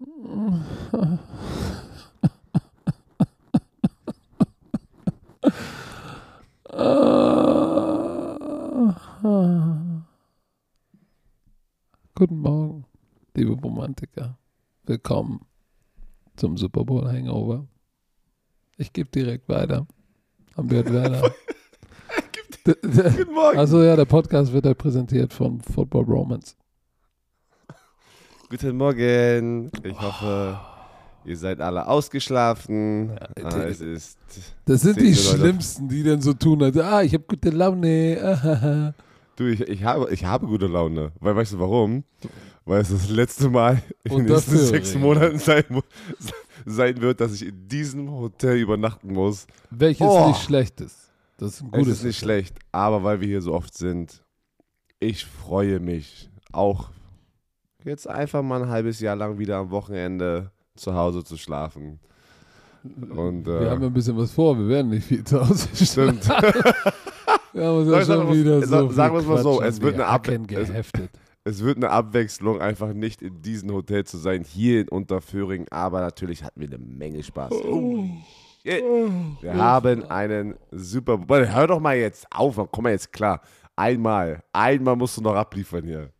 Guten Morgen, liebe Romantiker. Willkommen zum Super Bowl Hangover. Ich gebe direkt weiter an Bert Werner. Guten Morgen. Also ja, der Podcast wird ja präsentiert von Football Bromans. Guten Morgen. Ich hoffe, ihr seid alle ausgeschlafen. Ja, das sind die Schlimmsten, die dann so tun, als ich habe gute Laune. Du, ich habe gute Laune. Weil, weißt du warum? Weil es das letzte Mal in den nächsten 6 Monaten sein wird, dass ich in diesem Hotel übernachten muss. Welches nicht schlecht ist. Das ist ein gutes. Es ist nicht schlecht, aber weil wir hier so oft sind, ich freue mich auch jetzt einfach mal ein halbes Jahr lang wieder am Wochenende zu Hause zu schlafen. Und, wir haben ja ein bisschen was vor, wir werden nicht viel zu Hause schlafen. Stimmt. Wir haben uns ja schon wieder so sagen wir es mal so, es wird eine Abwechslung, einfach nicht in diesem Hotel zu sein, hier in Unterföhring, aber natürlich hatten wir eine Menge Spaß. Oh. Wir haben einen super... Hör doch mal jetzt auf, komm mal jetzt klar. Einmal musst du noch abliefern hier.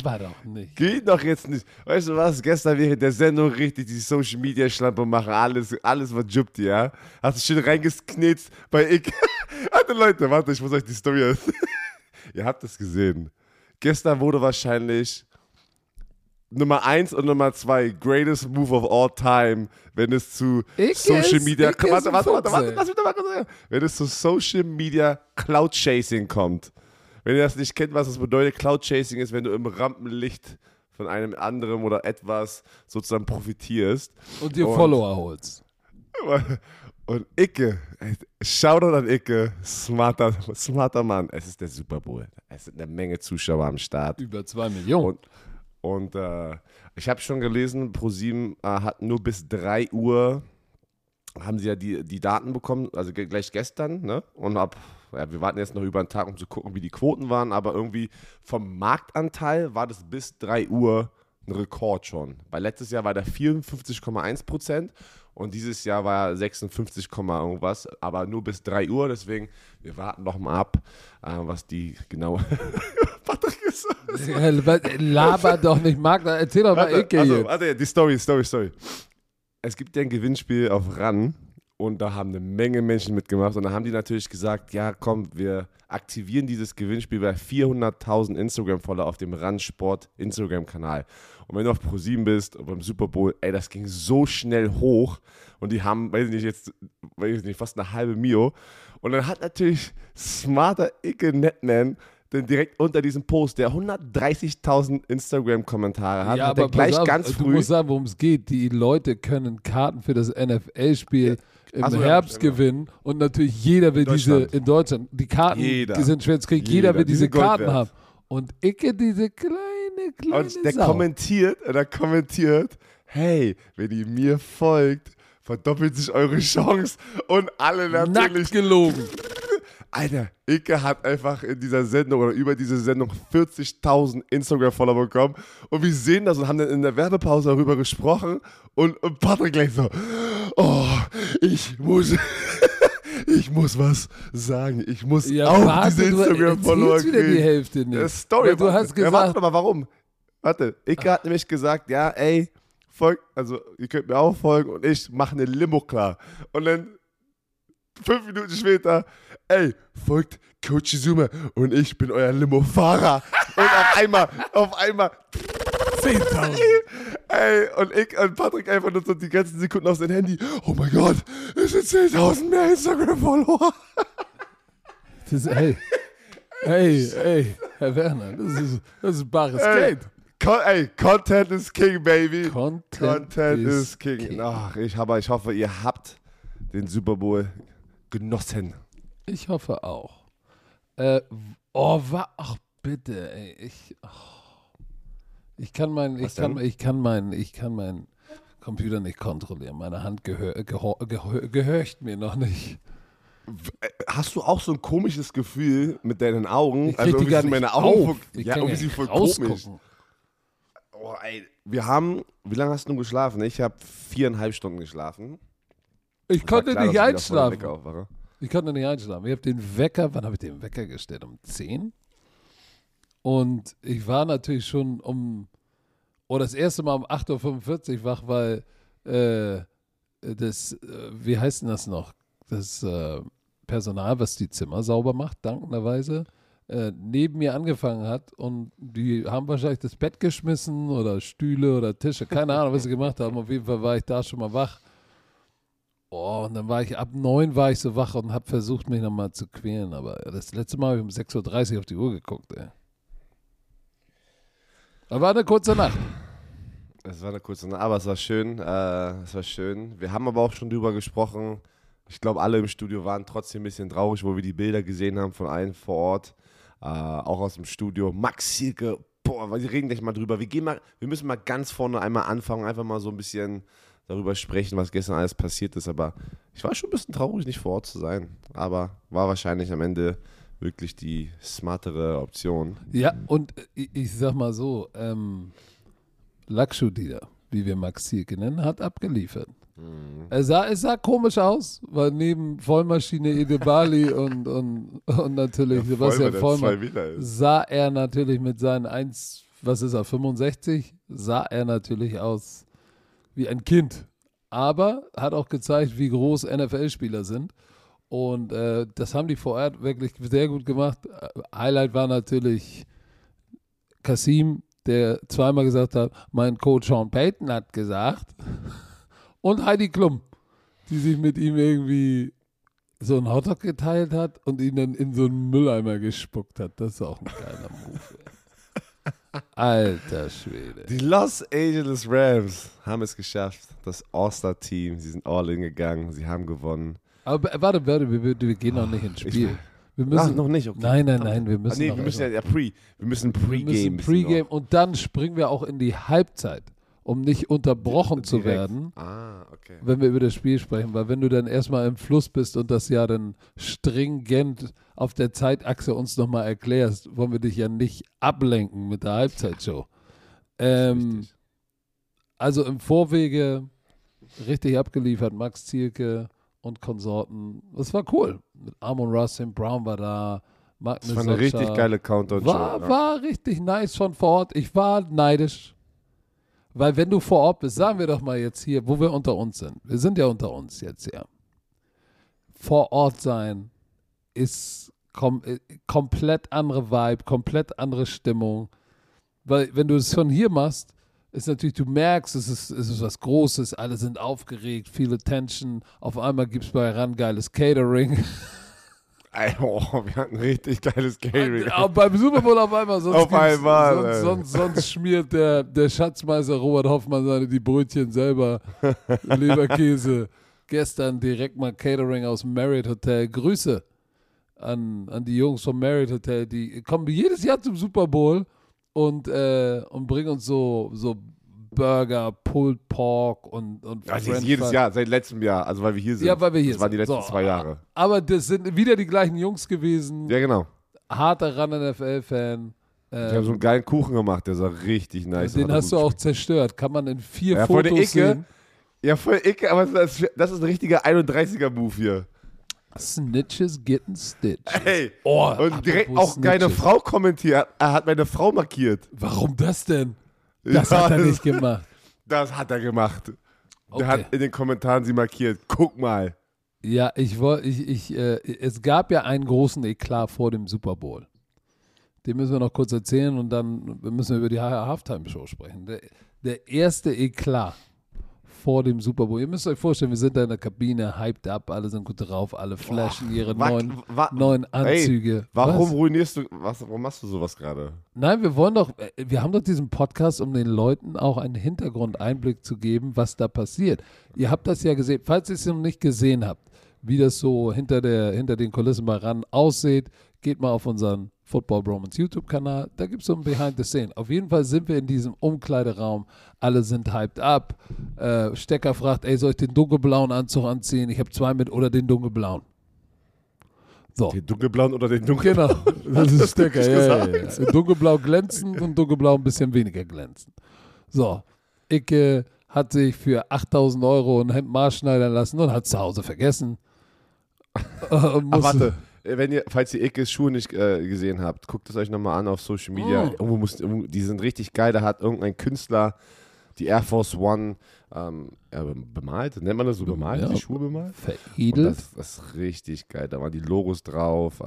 Laber doch nicht. Geht doch jetzt nicht. Weißt du was? Gestern während der Sendung richtig die Social Media Schlampe machen. Alles war juppt, ja? Hast du schön reingeknetzt bei ich. Alter Leute, warte, ich muss euch die Story erzählen. Ihr habt das gesehen. Gestern wurde wahrscheinlich Nummer 1 und Nummer 2 greatest move of all time, wenn es zu Social Media. Warte, lass mich doch mal kurz sagen. Wenn es zu Social Media Cloud Chasing kommt. Wenn ihr das nicht kennt, was das bedeutet, Cloud-Chasing ist, wenn du im Rampenlicht von einem anderen oder etwas sozusagen profitierst. Und dir Follower holst. Und Icke, Shoutout an Icke, smarter Mann. Es ist der Super Bowl. Es sind eine Menge Zuschauer am Start. Über 2 Millionen. Und ich habe schon gelesen, ProSieben hat nur bis 3 Uhr, haben sie ja die Daten bekommen, also gleich gestern, ne? Und wir warten jetzt noch über einen Tag, um zu gucken, wie die Quoten waren, aber irgendwie vom Marktanteil war das bis 3 Uhr ein Rekord schon. Weil letztes Jahr war der 54,1% und dieses Jahr war 56, irgendwas, aber nur bis 3 Uhr, deswegen, wir warten nochmal ab, was die genau... Laber doch nicht, Markt, erzähl doch mal Icke hier. Also, die Story. Es gibt ja ein Gewinnspiel auf Ran. Und da haben eine Menge Menschen mitgemacht. Und da haben die natürlich gesagt, ja komm, wir aktivieren dieses Gewinnspiel bei 400.000 Instagram-Follower auf dem Randsport-Instagram-Kanal. Und wenn du auf ProSieben bist und beim Super Bowl, das ging so schnell hoch. Und die haben, weiß ich nicht, fast eine halbe Mio. Und dann hat natürlich smarter Icke Netman denn direkt unter diesem Post, der 130.000 Instagram-Kommentare hat, ja, hat er gleich auf, ganz früh... Du musst sagen, worum es geht. Die Leute können Karten für das NFL-Spiel im Herbst gewinnen und natürlich jeder will in Deutschland, die Karten, die sind schwer zu kriegen, jeder will diese Karten haben. Und Icke diese kleine und der Sau. kommentiert, hey, wenn ihr mir folgt, verdoppelt sich eure Chance und alle natürlich... Nackt gelogen. Alter, Icke hat einfach in dieser Sendung oder über diese Sendung 40.000 Instagram-Follower bekommen und wir sehen das und haben dann in der Werbepause darüber gesprochen und Patrick gleich so, ich muss was sagen, ich muss auch diese Instagram-Follower kriegen. Wieder die Hälfte nicht. Story, du hast gesagt... Warte doch mal, warum? Warte, Icke hat nämlich gesagt, ja ey, folgt, also ihr könnt mir auch folgen und ich mache eine Limo klar und dann 5 Minuten später, ey, folgt Coach Zuma und ich bin euer Limo-Fahrer. Und auf einmal 10.000. Ey, und ich und Patrick einfach nur so die ganzen Sekunden auf sein Handy. Oh mein Gott, es sind 10.000 mehr Instagram-Follower. Das ist, ey, Herr Werner, das ist bares Geld. Ey, Content is King, baby. Content is King. Ach, ich hoffe, ihr habt den Super Bowl genossen. Ich hoffe auch. Bitte, ey. Ich kann meinen Computer nicht kontrollieren. Meine Hand gehorcht mir noch nicht. Hast du auch so ein komisches Gefühl mit deinen Augen? Ich krieg die gar nicht auf. Ich kann ja nicht rausgucken. Oh, ey, Wie lange hast du geschlafen? Ich habe 4,5 Stunden geschlafen. Ich konnte nicht einschlafen. Ich habe den Wecker, wann habe ich den Wecker gestellt? Um 10? Und ich war natürlich schon das erste Mal um 8.45 Uhr wach, weil wie heißt denn das noch? Das Personal, was die Zimmer sauber macht, dankenderweise, neben mir angefangen hat, und die haben wahrscheinlich das Bett geschmissen oder Stühle oder Tische, keine Ahnung, was sie gemacht haben. Auf jeden Fall war ich da schon mal wach. Oh, und dann war ich ab 9 war ich so wach und habe versucht, mich nochmal zu quälen, aber das letzte Mal habe ich um 6.30 Uhr auf die Uhr geguckt, ey. Aber war eine kurze Nacht. Es war eine kurze Nacht, aber es war schön. Wir haben aber auch schon drüber gesprochen. Ich glaube, alle im Studio waren trotzdem ein bisschen traurig, wo wir die Bilder gesehen haben von allen vor Ort, auch aus dem Studio. Max Silke, boah, wir reden gleich mal drüber. Wir müssen mal ganz vorne einmal anfangen, einfach mal so ein bisschen darüber sprechen, was gestern alles passiert ist. Aber ich war schon ein bisschen traurig, nicht vor Ort zu sein. Aber war wahrscheinlich am Ende wirklich die smartere Option. Ja, und ich sag mal so, Lakshudita, wie wir Max Silke nennen, hat abgeliefert. Es sah komisch aus, weil neben Vollmaschine Edebali und natürlich Sebastian Vollmann sah er natürlich mit seinen 65, sah er natürlich aus wie ein Kind. Aber hat auch gezeigt, wie groß NFL-Spieler sind. Und das haben die VR wirklich sehr gut gemacht. Highlight war natürlich Kasim, der zweimal gesagt hat, mein Coach Sean Payton hat gesagt. Und Heidi Klum, die sich mit ihm irgendwie so einen Hotdog geteilt hat und ihn dann in so einen Mülleimer gespuckt hat. Das ist auch ein geiler Move. Alter Schwede. Die Los Angeles Rams haben es geschafft. Das All-Star-Team, sie sind all in gegangen, sie haben gewonnen. Aber warte, wir gehen noch nicht ins Spiel. Wir müssen noch nicht, okay. Nein, wir müssen noch. Wir müssen Pre-Game und dann springen wir auch in die Halbzeit, um nicht unterbrochen zu werden, okay, wenn wir über das Spiel sprechen. Weil wenn du dann erstmal im Fluss bist und das ja dann stringent auf der Zeitachse uns nochmal erklärst, wollen wir dich ja nicht ablenken mit der Halbzeitshow. Also im Vorwege richtig abgeliefert, Max Zielke und Konsorten. Das war cool. Mit Amon Russ, Brown war da, Magnus. Das war eine richtig geile Countdown-Show. War richtig nice von vor Ort. Ich war neidisch. Weil wenn du vor Ort bist, sagen wir doch mal jetzt hier, wo wir unter uns sind. Wir sind ja unter uns jetzt hier. Vor Ort sein ist komplett andere Vibe, komplett andere Stimmung. Weil wenn du es von hier machst, ist natürlich, du merkst, es ist was Großes, alle sind aufgeregt, viele Tension. Auf einmal gibt es bei Ran geiles Catering. Wir hatten richtig geiles Catering. Auch beim Super Bowl auf einmal. Sonst schmiert der Schatzmeister Robert Hoffmann die Brötchen selber, Leberkäse. Gestern direkt mal Catering aus Marriott Hotel. Grüße an die Jungs vom Marriott Hotel. Die kommen jedes Jahr zum Super Bowl und bringen uns so Burger, Pulled Pork und also jedes Jahr, seit letztem Jahr, also weil wir hier sind. Ja, weil wir hier sind. Das waren die letzten 2 Jahre. Aber das sind wieder die gleichen Jungs gewesen. Ja, genau. Harter Ran-NFL-Fan. Ich habe so einen geilen Kuchen gemacht, der sah richtig nice aus. Den hast du auch zerstört. Kann man in 4 Fotos sehen. Ja, voll icke, aber das ist ein richtiger 31er-Move hier. Snitches getting stitched. Ey, und direkt auch keine Frau kommentiert. Er hat meine Frau markiert. Warum das denn? Das hat er nicht gemacht. Das hat er gemacht. Okay. Der hat in den Kommentaren sie markiert. Guck mal. Ja, es gab ja einen großen Eklat vor dem Super Bowl. Den müssen wir noch kurz erzählen und dann müssen wir über die Halftime-Show sprechen. Der erste Eklat vor dem Super Bowl. Ihr müsst euch vorstellen, wir sind da in der Kabine, hyped up, alle sind gut drauf, alle flashen ihre neuen Anzüge. Ey, warum ruinierst du, warum machst du sowas gerade? Nein, wir haben doch diesen Podcast, um den Leuten auch einen Hintergrundeinblick zu geben, was da passiert. Ihr habt das ja gesehen, falls ihr es noch nicht gesehen habt, wie das so hinter den Kulissen bei Ran aussieht, geht mal auf unseren Football Bromans YouTube-Kanal, da gibt es so ein Behind the Scene. Auf jeden Fall sind wir in diesem Umkleideraum, alle sind hyped up. Stecker fragt, soll ich den dunkelblauen Anzug anziehen? Ich habe 2 mit oder den dunkelblauen. So. Den dunkelblauen oder den dunkelblauen? Genau, das ist Stecker. Ja. Dunkelblau glänzend und dunkelblau ein bisschen weniger glänzend. So, Icke hat sich für 8.000 Euro ein Hemd maßschneidern lassen und hat es zu Hause vergessen. Ach, warte. Falls ihr Ickes Schuhe nicht gesehen habt, guckt es euch nochmal an auf Social Media. Oh. Die sind richtig geil. Da hat irgendein Künstler die Air Force One bemalt. Nennt man das so? Bemalt? Ja. Die Schuhe bemalt? Veredelt. Das ist richtig geil. Da waren die Logos drauf.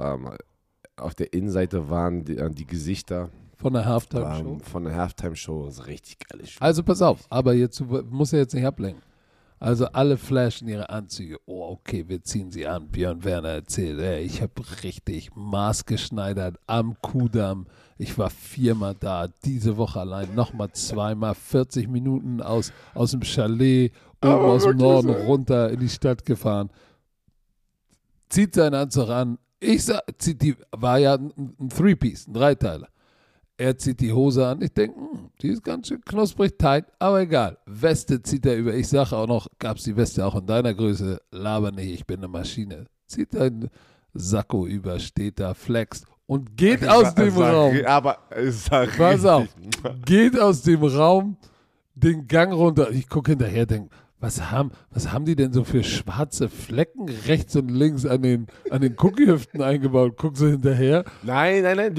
Auf der Innenseite waren die Gesichter. Von der Halftime-Show? Von der Halftime-Show. Das ist richtig geile Schuhe. Also pass auf. Aber jetzt muss er jetzt nicht ablenken. Also alle flashen ihre Anzüge. Oh, okay, wir ziehen sie an. Björn Werner erzählt, ey, ich habe richtig maßgeschneidert am Kudamm. Ich war 4-mal da, diese Woche allein nochmal 2-mal, 40 Minuten aus dem Chalet oben aus dem Norden runter in die Stadt gefahren. Zieht seinen Anzug an. Ich sag, war ja ein Three-Piece, ein Dreiteiler. Er zieht die Hose an. Ich denke, die ist ganz schön knusprig, tight, aber egal. Weste zieht er über. Ich sage auch noch, gab es die Weste auch in deiner Größe? Laber nicht, ich bin eine Maschine. Zieht einen Sakko über, steht da, flext und geht aus dem Raum. Aber es war richtig. Pass auf, geht aus dem Raum den Gang runter. Ich gucke hinterher, denke, was haben die denn so für schwarze Flecken rechts und links an den Cookie-Hüften eingebaut? Guckst du hinterher? Nein,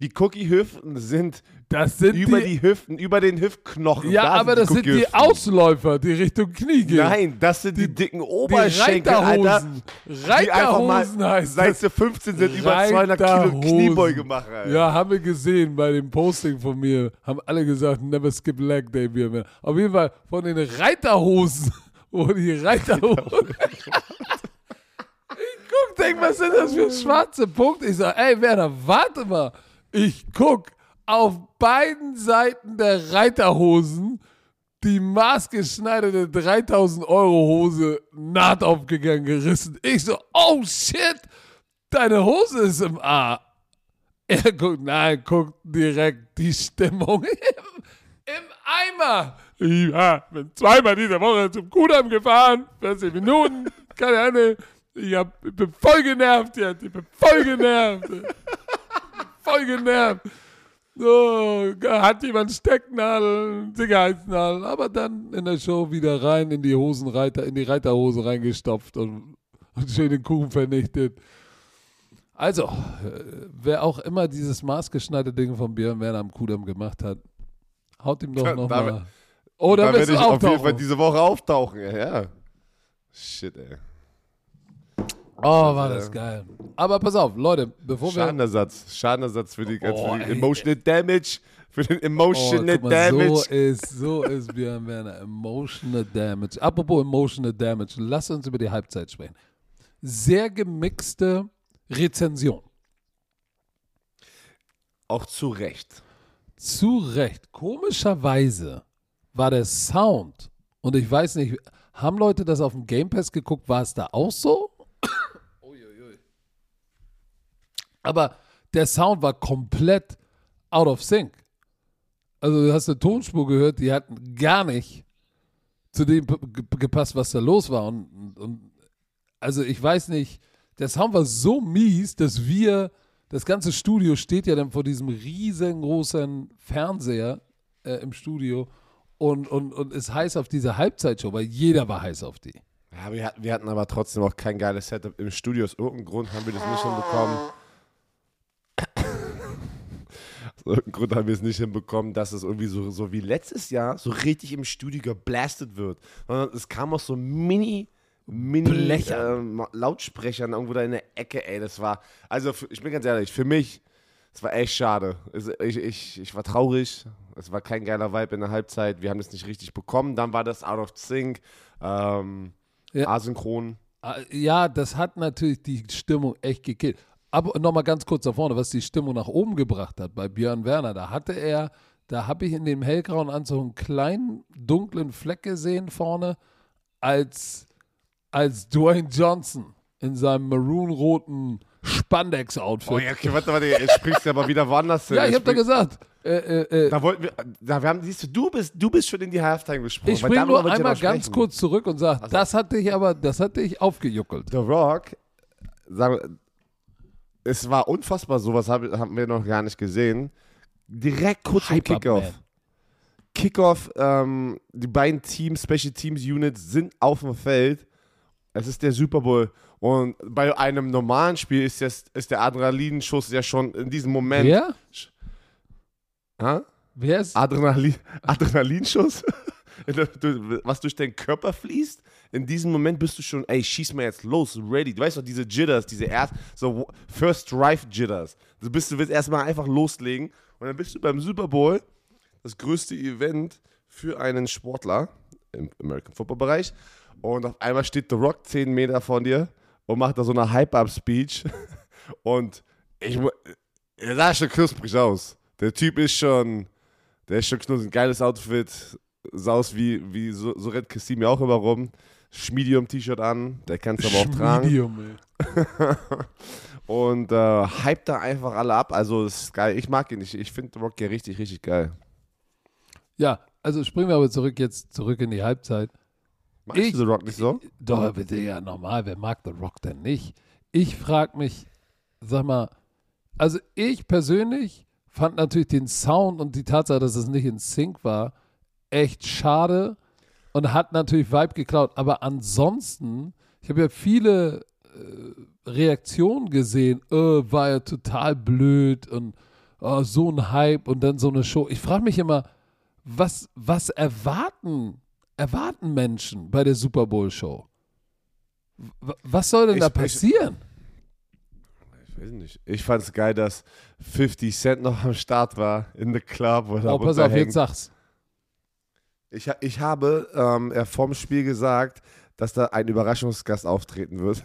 die Cookie-Hüften sind über die Hüften, über den Hüftknochen. Ja, da aber das sind die Ausläufer, die Richtung Knie gehen. Nein, das sind die dicken Oberschenkel, Reiterhosen heißt das. Seit 15 sind über 200 Kilo Kniebeuge machen. Alter. Ja, haben wir gesehen bei dem Posting von mir, haben alle gesagt, never skip leg day, Björn. Auf jeden Fall von den Reiterhosen, Ich denk, was sind das für schwarze Punkte? Ich sag, ey Werner, warte mal. Ich guck auf beiden Seiten der Reiterhosen die maßgeschneiderte 3.000-Euro-Hose naht aufgegangen, gerissen. Ich so, oh shit, deine Hose ist im A. Er guckt, nein, guckt direkt die Stimmung im Eimer. Ja, bin zweimal diese Woche zum Kudamm gefahren, 40 Minuten, keine Ahnung. Ich bin voll genervt jetzt. So, hat jemand Stecknadeln, Sicherheitsnadeln, aber dann in der Show wieder rein in die Reiterhose reingestopft und schön den Kuchen vernichtet. Also, wer auch immer dieses maßgeschneiderte Ding von Björn Werner am Kudamm gemacht hat, haut ihm doch nochmal. Oder da werde ich auf jeden Fall diese Woche auftauchen. Ja. Shit, ey. Oh, war das geil. Aber pass auf, Leute, bevor wir... Schadenersatz für die Emotional Damage. Für den Emotional Damage. So ist Björn Werner. Emotional Damage. Apropos Emotional Damage, lass uns über die Halbzeit sprechen. Sehr gemixte Rezension. Auch zu Recht. Komischerweise war der Sound, und ich weiß nicht, haben Leute das auf dem Game Pass geguckt, war es da auch so? Aber der Sound war komplett out of sync. Also du hast eine Tonspur gehört, die hat gar nicht zu dem gepasst, was da los war. Und also ich weiß nicht, der Sound war so mies, dass das ganze Studio steht ja dann vor diesem riesengroßen Fernseher im Studio und ist heiß auf diese Halbzeitshow, weil jeder war heiß auf die. Ja, wir hatten aber trotzdem auch kein geiles Setup im Studio. Aus irgendeinem Grund haben wir das nicht hinbekommen. Dass es irgendwie so wie letztes Jahr so richtig im Studio geblastet wird. Sondern es kam aus so Lautsprechern irgendwo da in der Ecke, ey. Das war, also ich bin ganz ehrlich, für mich, es war echt schade. Ich war traurig. Es war kein geiler Vibe in der Halbzeit. Wir haben das nicht richtig bekommen. Dann war das out of sync. Ja. Asynchron. Ja, das hat natürlich die Stimmung echt gekillt. Aber nochmal ganz kurz da vorne, was die Stimmung nach oben gebracht hat bei Björn Werner. Da habe ich in dem hellgrauen Anzug einen kleinen dunklen Fleck gesehen vorne, als Dwayne Johnson in seinem maroon-roten Spandex-Outfit. Oh ja, okay, warte, jetzt sprichst du aber wieder woanders hin. Ja, ich hab da gesagt. Du bist schon in die Halftime gesprungen. Ich springe nur einmal ganz kurz zurück und sage, also, das hat dich aufgejuckelt. The Rock, es war unfassbar, sowas haben wir noch gar nicht gesehen. Direkt kurz zum Kickoff. Kickoff, die beiden Teams, Special Teams Units sind auf dem Feld. Es ist der Super Bowl. Und bei einem normalen Spiel ist der Adrenalinschuss ja schon in diesem Moment. Wer? Wer ist? Adrenalinschuss? Was durch deinen Körper fließt? In diesem Moment bist du schon, ey, schieß mal jetzt los, ready. Du weißt doch, diese Jitters, so First-Drive-Jitters. Du willst erstmal einfach loslegen und dann bist du beim Super Bowl, das größte Event für einen Sportler im American-Football-Bereich, und auf einmal steht The Rock 10 Meter von dir und macht da so eine Hype-Up-Speech und er sah schon knusprig aus. Der Typ ist schon, der ist schon knusprig, geiles Outfit, saus wie so rennt Kasim ja auch immer rum. Schmidium-T-Shirt an, der kann es aber auch tragen. Schmidium, ey. Und hype da einfach alle ab. Also, das ist geil. Ich mag ihn. Ich finde Rock ja richtig, richtig geil. Ja, also springen wir aber zurück in die Halbzeit. Magst du The Rock nicht so? Doch, bitte, ja, normal. Wer mag The Rock denn nicht? Ich frage mich, sag mal, also ich persönlich fand natürlich den Sound und die Tatsache, dass es nicht in Sync war, echt schade. Und hat natürlich Vibe geklaut, aber ansonsten, ich habe ja viele Reaktionen gesehen, war ja total blöd und so ein Hype und dann so eine Show. Ich frage mich immer, was erwarten Menschen bei der Super Bowl Show? Was soll denn da passieren? Ich weiß nicht. Ich fand es geil, dass 50 Cent noch am Start war in the Club. Oh, pass auf, jetzt sag's. Ich habe vorm Spiel gesagt, dass da ein Überraschungsgast auftreten wird.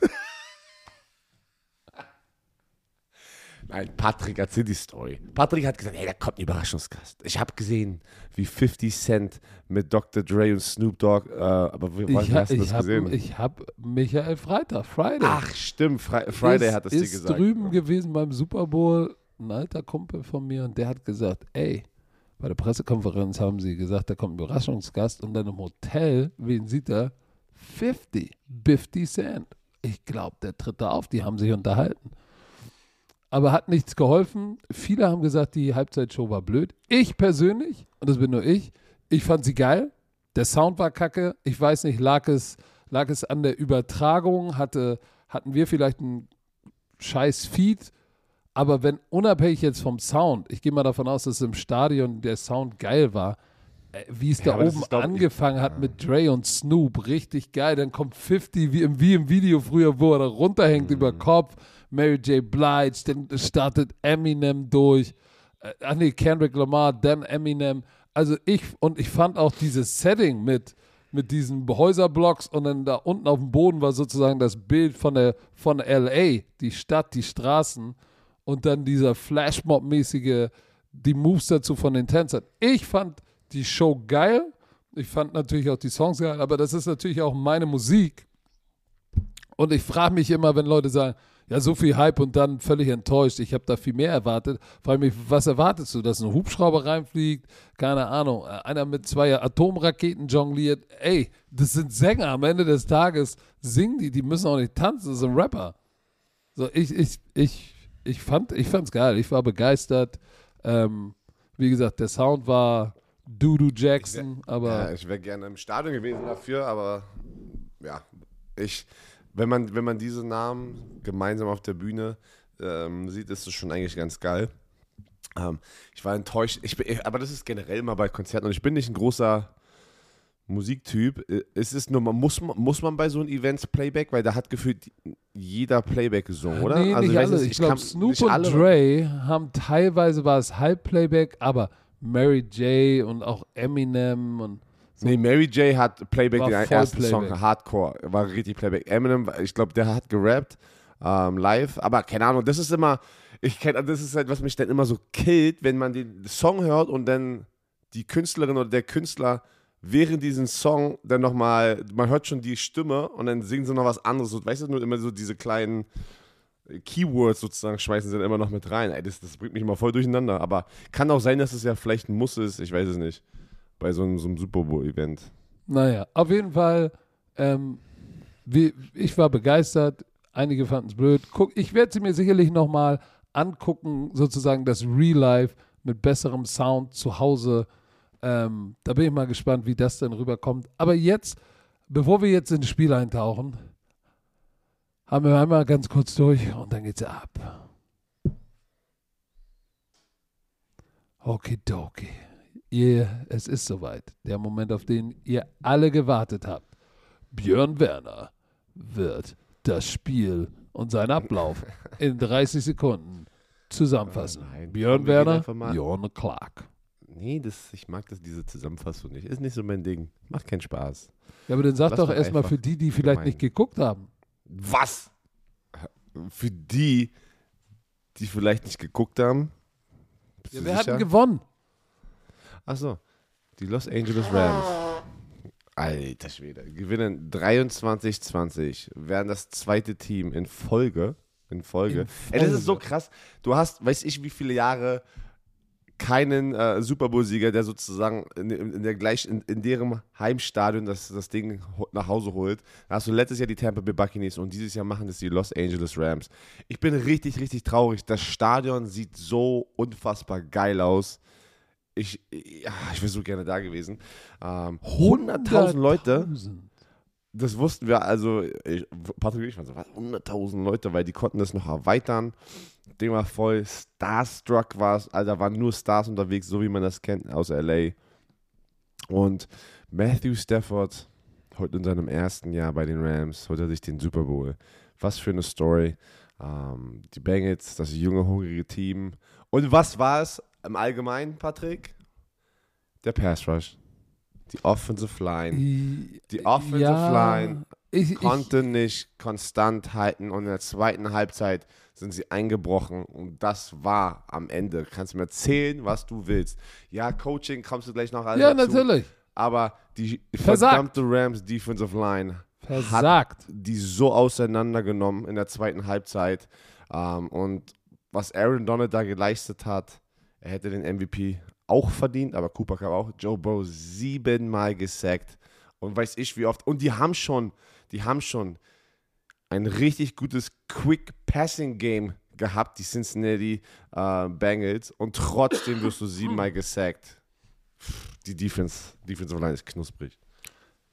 Nein, Patrick erzählt die Story. Patrick hat gesagt, hey, da kommt ein Überraschungsgast. Ich habe gesehen, wie 50 Cent mit Dr. Dre und Snoop Dogg, aber wir haben das gesehen. Ich habe Michael Friday. Ach, stimmt, Friday hat das dir gesagt. Ist drüben gewesen beim Super Bowl, ein alter Kumpel von mir, und der hat gesagt, ey, bei der Pressekonferenz haben sie gesagt, da kommt ein Überraschungsgast und dann im Hotel, wen sieht er? 50 Cent. Ich glaube, der tritt da auf, die haben sich unterhalten. Aber hat nichts geholfen. Viele haben gesagt, die Halbzeitshow war blöd. Ich persönlich, und das bin nur ich fand sie geil. Der Sound war kacke. Ich weiß nicht, lag es an der Übertragung? Hatten wir vielleicht einen scheiß Feed? Aber wenn, unabhängig jetzt vom Sound, ich gehe mal davon aus, dass im Stadion der Sound geil war, wie es da oben angefangen hat mit Dre und Snoop, richtig geil, dann kommt 50, wie im Video früher, wo er da runterhängt über Kopf, Mary J. Blige, dann startet Eminem durch, Kendrick Lamar, dann Eminem, also ich fand auch dieses Setting mit diesen Häuserblocks und dann da unten auf dem Boden war sozusagen das Bild von L.A., die Stadt, die Straßen, und dann dieser Flashmob-mäßige, die Moves dazu von den Tänzern. Ich fand die Show geil. Ich fand natürlich auch die Songs geil, aber das ist natürlich auch meine Musik. Und ich frage mich immer, wenn Leute sagen, ja, so viel Hype und dann völlig enttäuscht, ich habe da viel mehr erwartet. Frage mich, was erwartest du, dass ein Hubschrauber reinfliegt? Keine Ahnung, einer mit zwei Atomraketen jongliert. Ey, das sind Sänger. Am Ende des Tages singen die müssen auch nicht tanzen, das sind Rapper. So, Ich fand's geil, ich war begeistert. Wie gesagt, der Sound war Dudu Jackson, aber... Ja, ich wäre gerne im Stadion gewesen dafür, aber ja, wenn man diese Namen gemeinsam auf der Bühne sieht, ist das schon eigentlich ganz geil. Ich war enttäuscht, aber das ist generell mal bei Konzerten, und ich bin nicht ein großer Musiktyp. Es ist nur, muss man bei so einem Events Playback, weil da hat gefühlt jeder Playback gesungen, oder? Nee, also nicht alle. Ich glaube, Snoop und Dre haben teilweise, war es halb Playback, aber Mary J. und auch Eminem und so. Nee, Mary J. hat Playback, den ersten Playback. Song, Hardcore, war richtig Playback. Eminem, ich glaube, der hat gerappt live, aber keine Ahnung, das ist immer, das ist halt, was mich dann immer so killt, wenn man den Song hört und dann die Künstlerin oder der Künstler während diesen Song dann nochmal, man hört schon die Stimme und dann singen sie noch was anderes. Und weißt du, nur immer so diese kleinen Keywords sozusagen schmeißen sie dann immer noch mit rein. Ey, das bringt mich immer voll durcheinander. Aber kann auch sein, dass es ja vielleicht ein Muss ist, ich weiß es nicht, bei so einem Super Bowl-Event. Naja, auf jeden Fall, ich war begeistert, einige fanden es blöd. Ich werde sie mir sicherlich nochmal angucken, sozusagen das Real Life mit besserem Sound zu Hause Da bin ich mal gespannt, wie das denn rüberkommt. Aber jetzt, bevor wir jetzt ins Spiel eintauchen, haben wir einmal ganz kurz durch und dann geht's ab. Okidoki. Es ist soweit. Der Moment, auf den ihr alle gewartet habt. Björn Werner wird das Spiel und seinen Ablauf in 30 Sekunden zusammenfassen. Björn Werner, Björn Clark. Nee, ich mag diese Zusammenfassung nicht. Ist nicht so mein Ding. Macht keinen Spaß. Ja, aber dann sag doch erstmal für die vielleicht nicht geguckt haben. Was? Für die vielleicht nicht geguckt haben? Ja, wer hat denn gewonnen? Achso, die Los Angeles Rams. Alter Schwede. Gewinnen 23-20. Werden das zweite Team in Folge. Ey, das ist so krass. Du hast, weiß ich wie viele Jahre, keinen Super Bowl-Sieger, der sozusagen in deren Heimstadion das Ding nach Hause holt. Da hast du letztes Jahr die Tampa Bay Buccaneers und dieses Jahr machen das die Los Angeles Rams. Ich bin richtig, richtig traurig. Das Stadion sieht so unfassbar geil aus. Ich wäre so gerne da gewesen. 100.000 Leute. Das wussten wir, also Patrick und ich waren so, 100.000 Leute, weil die konnten das noch erweitern. Ding war voll, Starstruck war es, also da waren nur Stars unterwegs, so wie man das kennt aus L.A. Und Matthew Stafford, heute in seinem ersten Jahr bei den Rams, holt er sich den Super Bowl. Was für eine Story. Die Bengals, das junge, hungrige Team. Und was war es im Allgemeinen, Patrick? Der Pass Rush. Die Offensive Line konnte nicht konstant halten und in der zweiten Halbzeit sind sie eingebrochen und das war am Ende. Kannst du mir erzählen, was du willst. Ja, Coaching kommst du gleich noch alles dazu. Ja, natürlich. Aber die verdammte Rams Defensive Line hat die so auseinandergenommen in der zweiten Halbzeit. Und was Aaron Donald da geleistet hat, er hätte den MVP auch verdient, aber Cooper Kupp auch. Joe Burrow 7-mal gesackt und weiß ich wie oft. Und die haben schon ein richtig gutes Quick-Passing-Game gehabt, die Cincinnati Bengals, und trotzdem wirst du 7-mal gesackt. Die Defensive Line ist knusprig.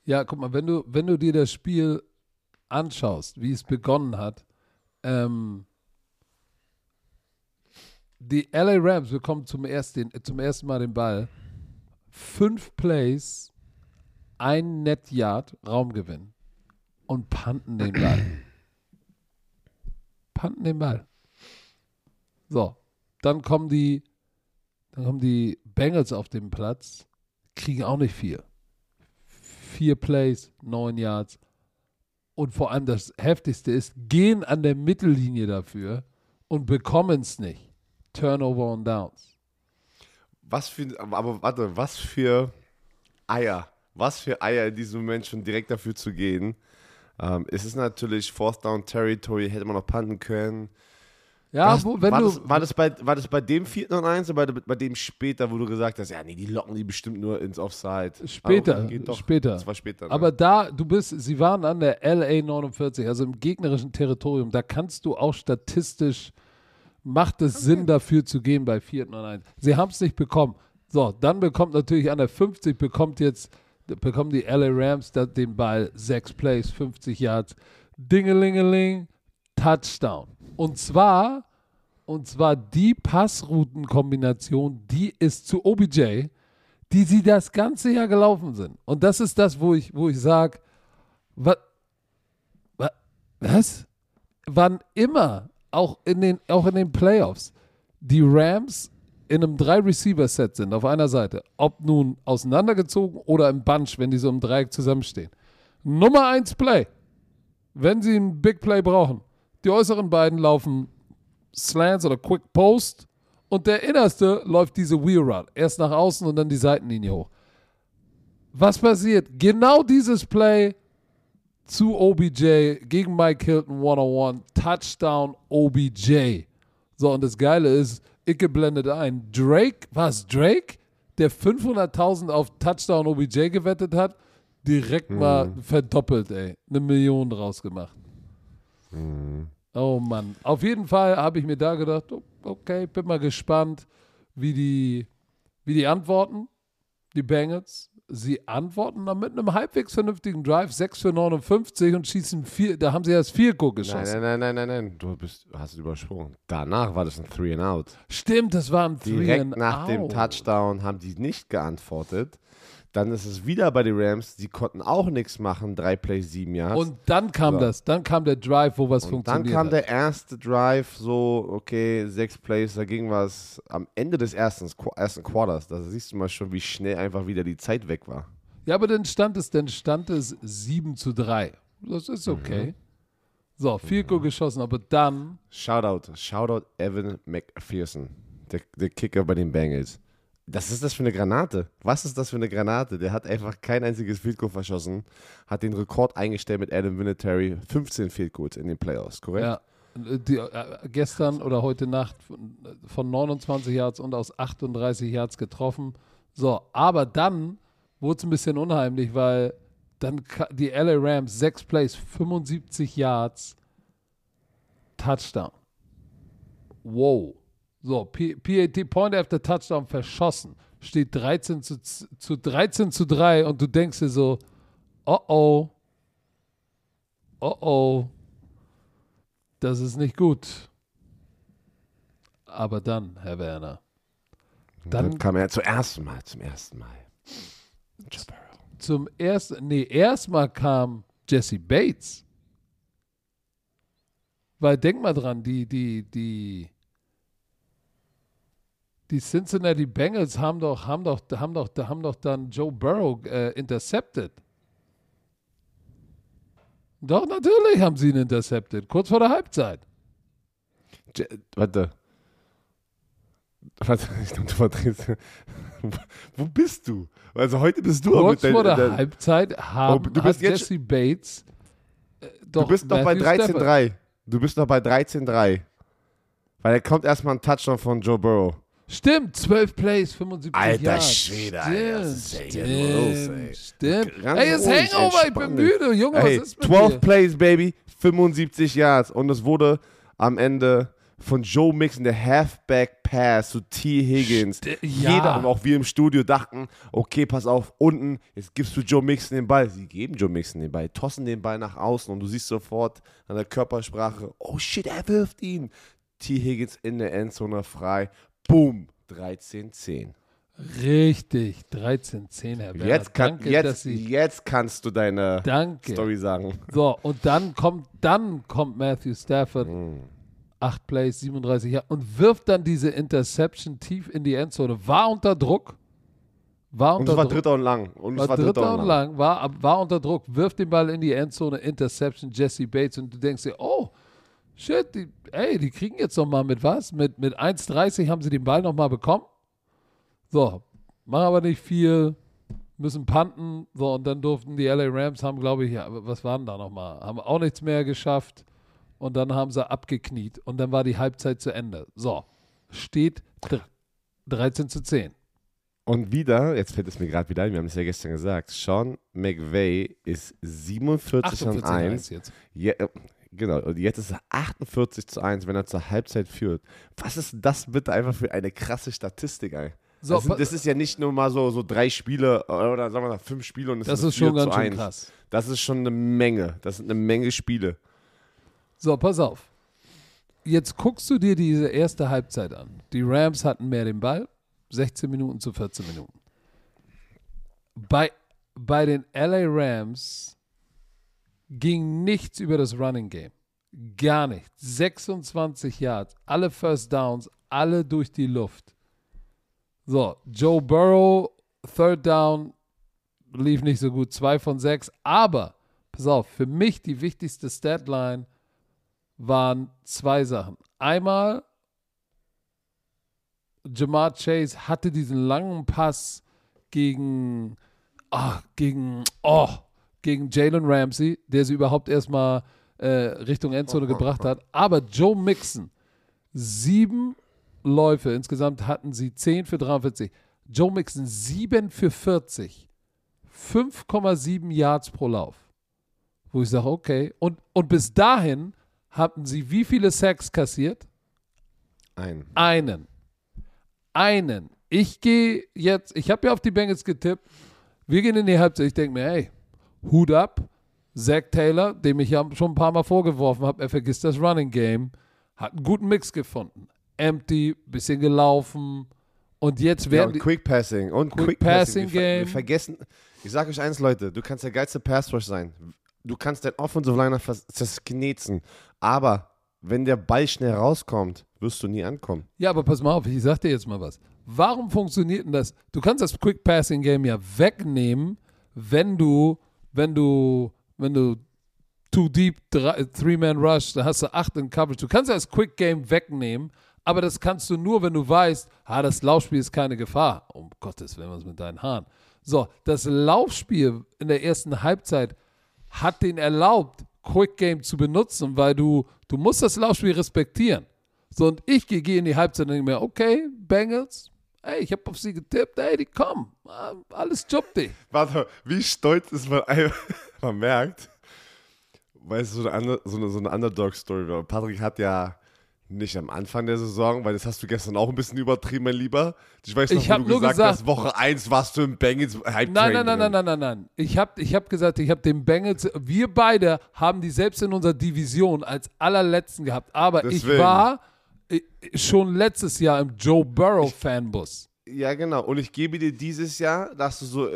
Ja, guck mal, wenn du dir das Spiel anschaust, wie es begonnen hat, die LA Rams bekommen zum ersten Mal den Ball. 5 Plays, 1 Net Yard, Raumgewinn und punten den Ball. So, dann kommen die Bengals auf den Platz, kriegen auch nicht viel. 4 Plays, 9 Yards und vor allem das Heftigste ist, gehen an der Mittellinie dafür und bekommen es nicht. Turnover und Downs. Was für Eier in diesem Moment schon direkt dafür zu gehen. Es ist natürlich Fourth Down Territory, hätte man noch punten können. Ja, war das bei dem 4. und 1 oder bei dem später, wo du gesagt hast, ja, nee, die locken die bestimmt nur ins Offside. Später. Das war später. Ne? Aber sie waren an der LA 49, also im gegnerischen Territorium, da kannst du auch statistisch macht es Sinn, dafür zu gehen bei 4. und 1. Sie haben es nicht bekommen. So, dann bekommt natürlich an der 50, bekommen die LA Rams den Ball, 6 Plays, 50 Yards, Dingelingeling, Touchdown. Und zwar die Passroutenkombination, die ist zu OBJ, die sie das ganze Jahr gelaufen sind. Und das ist das, wo ich sage, was? Wann immer, auch in den Playoffs, die Rams in einem 3-Receiver-Set sind auf einer Seite, ob nun auseinandergezogen oder im Bunch, wenn die so im Dreieck zusammenstehen. Nummer 1 Play, wenn sie einen Big Play brauchen. Die äußeren beiden laufen Slants oder Quick Post und der innerste läuft diese Wheel Route. Erst nach außen und dann die Seitenlinie hoch. Was passiert? Genau dieses Play zu OBJ gegen Mike Hilton 101, Touchdown OBJ. So, und das Geile ist, ich geblendet ein, Drake, der 500.000 auf Touchdown OBJ gewettet hat, direkt mal verdoppelt, ey. 1 Million draus gemacht. Oh Mann. Auf jeden Fall habe ich mir da gedacht, okay, bin mal gespannt, wie die antworten. die Bengals. Sie antworten dann mit einem halbwegs vernünftigen Drive, 6 für 59, und schießen 4, da haben sie erst 4 Goal geschossen. Nein, du hast übersprungen. Danach war das ein 3-and-Out. Stimmt, das war ein 3-and-Out. Direkt nach dem Touchdown haben die nicht geantwortet. Dann ist es wieder bei den Rams, die konnten auch nichts machen, 3 Plays, 7 Yards. Und dann kam der Drive, wo was funktioniert hat. Dann kam der erste Drive, 6 Plays, da ging was am Ende des ersten Quarters. Da siehst du mal schon, wie schnell einfach wieder die Zeit weg war. Ja, aber dann stand es 7-3. Das ist okay. Mhm. So, viel gut geschossen, aber dann... Shoutout Evan McPherson, der Kicker bei den Bengals. Das ist das für eine Granate. Was ist das für eine Granate? Der hat einfach kein einziges Field Goal verschossen, hat den Rekord eingestellt mit Adam Vinatieri, 15 Field Goals in den Playoffs, korrekt? Ja, gestern oder heute Nacht von 29 Yards und aus 38 Yards getroffen. So, aber dann wurde es ein bisschen unheimlich, weil dann die LA Rams 6 Plays, 75 Yards, Touchdown. Wow. So, PAT, Point after Touchdown, verschossen. Steht 13 zu 3 und du denkst dir so, oh, das ist nicht gut. Aber dann, Herr Werner. Dann kam er zum ersten Mal. Joe Burrow. Erstmal kam Jesse Bates. Weil denk mal dran, die Cincinnati Bengals haben doch dann Joe Burrow intercepted. Doch, natürlich haben sie ihn intercepted, kurz vor der Halbzeit. Warte, ich glaube, du verdrehst. Wo bist du? Also heute bist du kurz mit vor der Halbzeit hat Jesse Bates doch. Du bist noch bei 13-3. Weil er kommt erstmal ein Touchdown von Joe Burrow. Stimmt, 12 Plays, 75 Alter, Yards. Schwede, Alter, das ist ja los, ey. Stimmt. Ey, es Hangover, ich bin müde. Junge, ey, was ist mit 12 dir? Plays, Baby, 75 Yards. Und es wurde am Ende von Joe Mixon der Halfback-Pass zu Tee Higgins. Jeder und auch wir im Studio dachten, okay, pass auf, unten, jetzt gibst du Joe Mixon den Ball. Sie geben Joe Mixon den Ball, tossen den Ball nach außen und du siehst sofort an der Körpersprache, oh shit, er wirft ihn. Tee Higgins in der Endzone frei. Boom, 13-10. Richtig, 13-10, Herr Werner. Jetzt kannst du deine Story sagen. So, und dann kommt Matthew Stafford, 8 Plays, 37 Yards und wirft dann diese Interception tief in die Endzone. War unter Druck. Und es war dritter und lang. War unter Druck, wirft den Ball in die Endzone, Interception, Jesse Bates, und du denkst dir, oh, shit, die kriegen jetzt nochmal mit was? Mit 1,30 haben sie den Ball nochmal bekommen. So, machen aber nicht viel, müssen punten. So, und dann durften die LA Rams haben, glaube ich, ja, was waren da nochmal? Haben auch nichts mehr geschafft. Und dann haben sie abgekniet. Und dann war die Halbzeit zu Ende. So, steht 13-10. Und wieder, jetzt fällt es mir gerade wieder ein, wir haben es ja gestern gesagt, Sean McVay ist 48-1 jetzt. Ja, genau, und jetzt ist er 48-1, wenn er zur Halbzeit führt. Was ist das bitte einfach für eine krasse Statistik, ey? So, das ist ja nicht nur mal so 3 Spiele oder sagen wir mal 5 Spiele und es ist 4-1. Das ist schon ganz schön krass. Das ist schon eine Menge. Das sind eine Menge Spiele. So, pass auf. Jetzt guckst du dir diese erste Halbzeit an. Die Rams hatten mehr den Ball. 16 Minuten zu 14 Minuten. Bei den LA Rams ging nichts über das Running Game. Gar nichts. 26 Yards, alle First Downs, alle durch die Luft. So, Joe Burrow, Third Down, lief nicht so gut, 2 von 6. Aber, pass auf, für mich die wichtigste Statline waren 2 Sachen. Einmal, Jamar Chase hatte diesen langen Pass gegen Jalen Ramsey, der sie überhaupt erstmal Richtung Endzone gebracht hat. Aber Joe Mixon, 7 Läufe, insgesamt hatten sie 10 für 43. Joe Mixon 7 für 40, 5,7 Yards pro Lauf. Wo ich sage, okay. Und bis dahin hatten sie wie viele Sacks kassiert? Einen. Ich gehe jetzt, ich habe ja auf die Bengals getippt, wir gehen in die Halbzeit. Ich denke mir, hey, Hut ab, Zach Taylor, dem ich ja schon ein paar Mal vorgeworfen habe, er vergisst das Running Game, hat einen guten Mix gefunden. Empty, bisschen gelaufen und jetzt werden die... Quick Passing Game. Wir vergessen, ich sage euch eins, Leute, du kannst der geilste Pass Rush sein. Du kannst dein Offensive Liner zerknetzen, aber wenn der Ball schnell rauskommt, wirst du nie ankommen. Ja, aber pass mal auf, ich sag dir jetzt mal was. Warum funktioniert denn das? Du kannst das Quick Passing Game ja wegnehmen, wenn du Too Deep, Three-Man-Rush, da hast du 8 in Coverage. Du kannst das Quick Game wegnehmen, aber das kannst du nur, wenn du weißt, das Laufspiel ist keine Gefahr. Um Gottes Willen, was mit deinen Haaren. So, das Laufspiel in der ersten Halbzeit hat den erlaubt, Quick Game zu benutzen, weil du musst das Laufspiel respektieren. So, und ich gehe in die Halbzeit und denke mir, okay, Bengals, ey, ich habe auf sie getippt, ey, die kommen. Alles jobbt dich. Warte, wie stolz ist man, man merkt, weißt du, so eine Underdog-Story. Patrick hat ja nicht am Anfang der Saison, weil das hast du gestern auch ein bisschen übertrieben, mein Lieber. Ich weiß noch, ich wo du gesagt hast, Woche 1 warst du im Bengals Hype-Train. Nein. Ich hab gesagt, ich habe den Bengals, wir beide haben die selbst in unserer Division als allerletzten gehabt. Aber deswegen. Ich war schon letztes Jahr im Joe Burrow-Fanbus. Ja, genau. Und ich gebe dir dieses Jahr, dass du so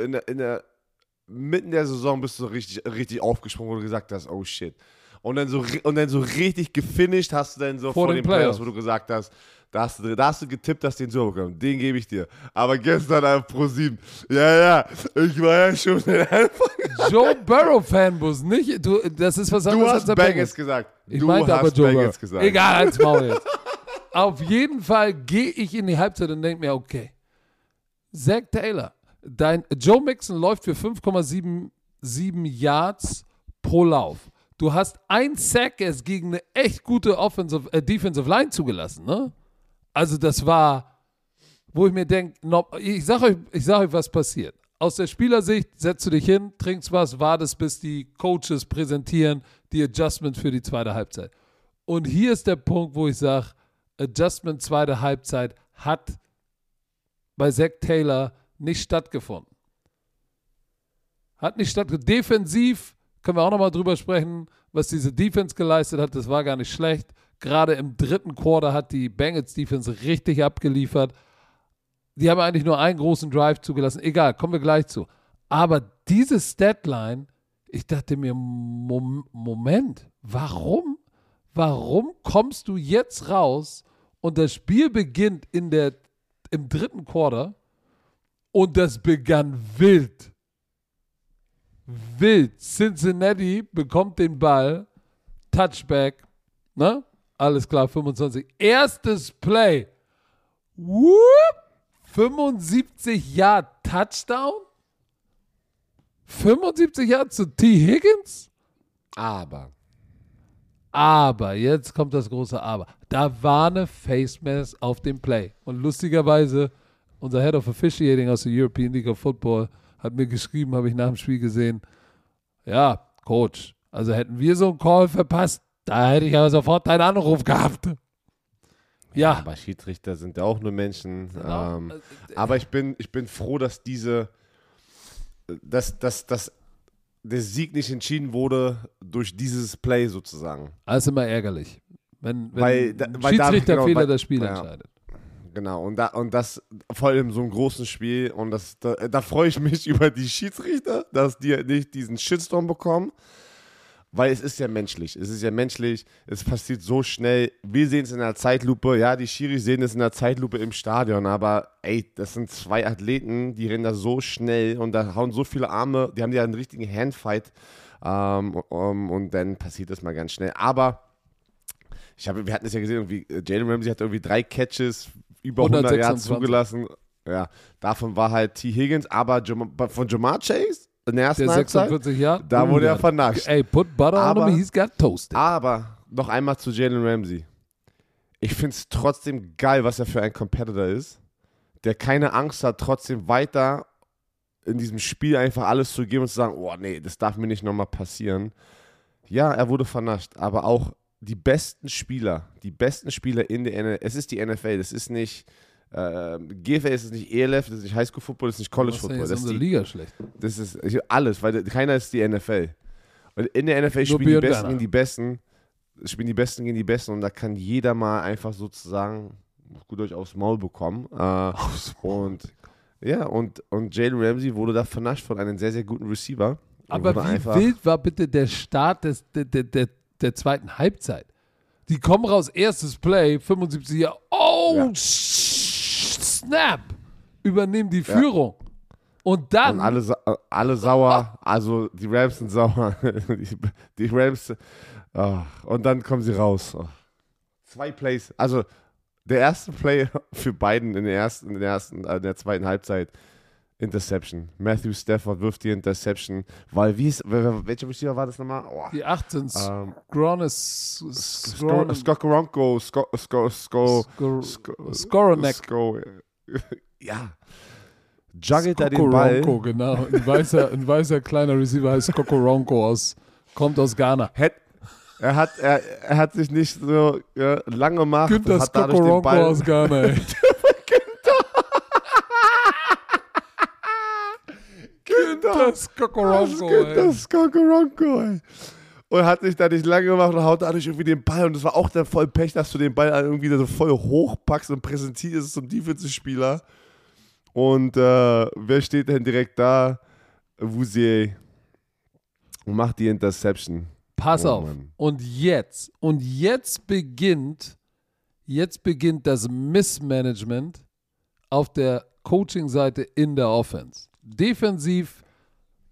mitten der Saison bist du richtig aufgesprungen, wo du gesagt hast, oh shit. Und dann so richtig gefinisht hast du dann so vor den Playoffs, wo du gesagt hast, da hast du getippt, dass die den Super bekommen. Den gebe ich dir. Aber gestern auf ProSieben. Ja, ich war ja schon in Anfang. Joe Burrow-Fanbus, nicht? Du, das ist was anderes. Du hast Bengals gesagt. Ich meinte aber Joe Burrow. Gesagt. Egal, halt's Maul jetzt. Auf jeden Fall gehe ich in die Halbzeit und denke mir, okay, Zach Taylor, Joe Mixon läuft für 5,77 Yards pro Lauf. Du hast ein Sack erst gegen eine echt gute Defensive Line zugelassen, ne? Also das war, wo ich mir denke, ich sag euch, was passiert. Aus der Spielersicht setzt du dich hin, trinkst was, wartest, bis die Coaches präsentieren die Adjustments für die zweite Halbzeit. Und hier ist der Punkt, wo ich sage, Adjustment zweite Halbzeit hat bei Zach Taylor nicht stattgefunden. Defensiv können wir auch nochmal drüber sprechen, was diese Defense geleistet hat. Das war gar nicht schlecht. Gerade im dritten Quarter hat die Bengals Defense richtig abgeliefert. Die haben eigentlich nur einen großen Drive zugelassen. Egal, kommen wir gleich zu. Aber diese Statline, ich dachte mir, Moment, warum? Warum kommst du jetzt raus und das Spiel beginnt im dritten Quarter? Und das begann wild. Cincinnati bekommt den Ball. Touchback. Ne? Alles klar, 25. Erstes Play. 75 Yard Touchdown. 75 Yard zu Tee Higgins. Aber, jetzt kommt das große Aber. Da war eine Face Mask auf dem Play. Und lustigerweise... Unser Head of Officiating aus der European League of Football hat mir geschrieben, habe ich nach dem Spiel gesehen, ja, Coach, also hätten wir so einen Call verpasst, da hätte ich aber sofort deinen Anruf gehabt. Ja. Aber Schiedsrichter sind ja auch nur Menschen. Genau. Aber ich bin froh, dass dass der Sieg nicht entschieden wurde durch dieses Play sozusagen. Das ist immer ärgerlich, wenn Schiedsrichterfehler das Spiel entscheidet. Genau, und das vor allem so einem großen Spiel. Und da freue ich mich über die Schiedsrichter, dass die nicht diesen Shitstorm bekommen, weil es ist ja menschlich. Es passiert so schnell. Wir sehen es in der Zeitlupe. Ja, die Schiris sehen es in der Zeitlupe im Stadion. Aber ey, das sind zwei Athleten, die rennen da so schnell und da hauen so viele Arme. Die haben ja einen richtigen Handfight. Und dann passiert das mal ganz schnell. Aber wir hatten es ja gesehen, Jalen Ramsey hat irgendwie 3 Catches, über 100 Yards zugelassen. Ja, davon war halt Tee Higgins, aber von Jamar Chase in der ersten Halbzeit, 46 Jahre, da wurde er vernascht. Ey, put butter on him, he's got toasted. Aber noch einmal zu Jalen Ramsey. Ich finde es trotzdem geil, was er für ein Competitor ist, der keine Angst hat, trotzdem weiter in diesem Spiel einfach alles zu geben und zu sagen, oh nee, das darf mir nicht nochmal passieren. Ja, er wurde vernascht, aber auch die besten Spieler in der NFL, das ist nicht GFL ist es nicht ELF, das ist nicht Highschool Football, das ist nicht College Football. Das ist unsere Liga schlecht. Das ist alles, weil keiner ist die NFL. Und in der NFL spielen die Besten gegen die Besten, und da kann jeder mal einfach sozusagen gut euch aufs Maul bekommen. Und Jalen Ramsey wurde da vernascht von einem sehr, sehr guten Receiver. Aber wie wild war bitte der Start der zweiten Halbzeit? Die kommen raus, erstes Play, 75 Jahre, Snap, übernehmen die Führung. Ja. Und dann... Und alle sauer, also die Rams sind sauer. Die Rams... Oh. Und dann kommen sie raus. Oh. 2 Plays, also der erste Play für beiden in der zweiten Halbzeit, Interception. Matthew Stafford wirft die Interception, weil welcher Receiver war das nochmal? Oh. Die 18. Juggelt er den Ball. Genau. Ein weißer kleiner Receiver heißt Kokoronko, kommt aus Ghana. Er hat sich nicht so lange gemacht. Günther Kokoronko aus Ghana, ey. Günther Kokoronko, ey. Und hat sich da nicht lange gemacht und haut dadurch irgendwie den Ball. Und es war auch dann voll Pech, dass du den Ball irgendwie so voll hochpackst und präsentierst zum Defensive-Spieler. Und wer steht denn direkt da? Wuzier. Und macht die Interception. Pass auf. Mann. Und jetzt beginnt das Missmanagement auf der Coaching-Seite in der Offense. Defensiv,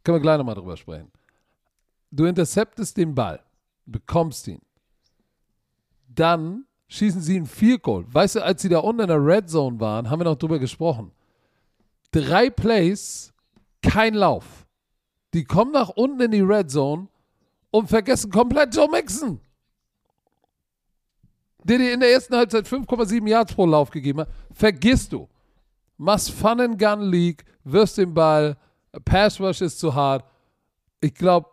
können wir gleich nochmal drüber sprechen. Du interceptest den Ball, bekommst ihn. Dann schießen sie einen Field Goal. Weißt du, als sie da unten in der Red Zone waren, haben wir noch drüber gesprochen. 3 Plays, kein Lauf. Die kommen nach unten in die Red Zone und vergessen komplett Joe Mixon, der dir in der ersten Halbzeit 5,7 Yards pro Lauf gegeben hat. Vergisst du. Machst Fun and Gun League, wirfst den Ball, Pass Rush ist zu hart. Ich glaube,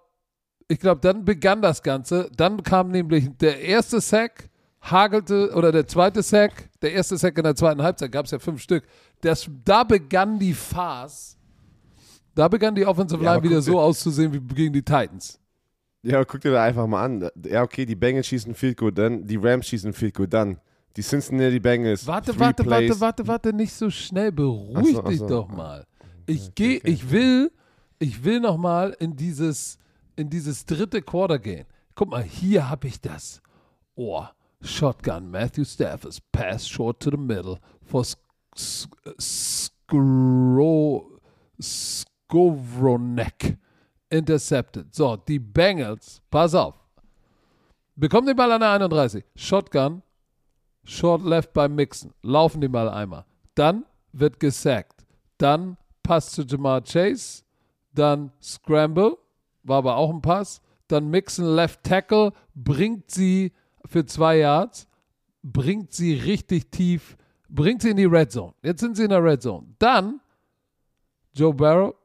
dann begann das Ganze. Dann kam nämlich der erste Sack, der zweite Sack, der erste Sack in der zweiten Halbzeit, gab es ja 5 Stück. Da begann die Farce. Da begann die Offensive Line wieder so auszusehen wie gegen die Titans. Ja, aber guck dir da einfach mal an. Ja, okay, die Bengals schießen Field Goal, dann die Rams schießen Field Goal, dann die Cincinnati Bengals. Warte, nicht so schnell, beruhig dich doch mal. Ich will nochmal in dieses dritte Quarter gehen. Guck mal, hier habe ich das. Shotgun, Matthew Stafford, pass short to the middle for Skowronek. Intercepted. So, die Bengals, pass auf, bekommen den Ball an der 31. Shotgun, short left bei Mixon, laufen den Ball einmal. Dann wird gesackt. Dann Pass zu Jamar Chase. Dann Scramble, war aber auch ein Pass. Dann Mixon left tackle, bringt sie für 2 Yards, bringt sie richtig tief, bringt sie in die Red Zone. Jetzt sind sie in der Red Zone. Dann Joe Burrow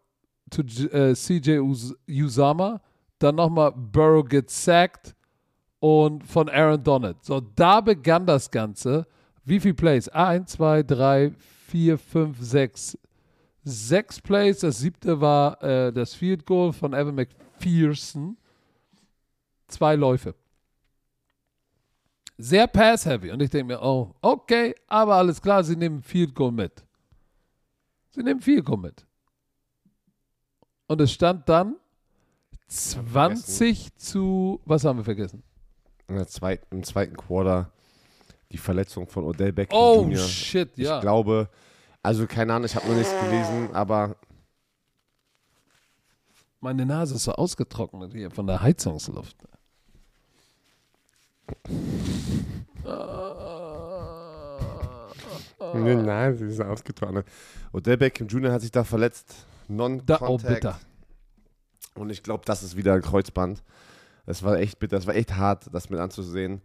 zu CJ Uzama, dann nochmal Burrow gets sacked und von Aaron Donald. So, da begann das Ganze. Wie viele Plays? 1, 2, 3, 4, 5, 6. 6 Plays. Das 7. war das Field Goal von Evan McPherson. 2 Läufe. Sehr pass-heavy. Und ich denke mir, okay, aber alles klar, sie nehmen Field Goal mit. Und es stand dann 20 zu, was haben wir vergessen? Im zweiten Quarter die Verletzung von Odell Beckham Jr. Oh shit, ja. Ich glaube, also keine Ahnung, ich habe noch nichts gelesen, aber... Meine Nase ist so ausgetrocknet hier von der Heizungsluft. Meine Nase ist ausgetrocknet. Odell Beckham Jr. hat sich da verletzt. Non-Contact. Und ich glaube, das ist wieder ein Kreuzband. Das war echt bitter, das war echt hart, das mit anzusehen,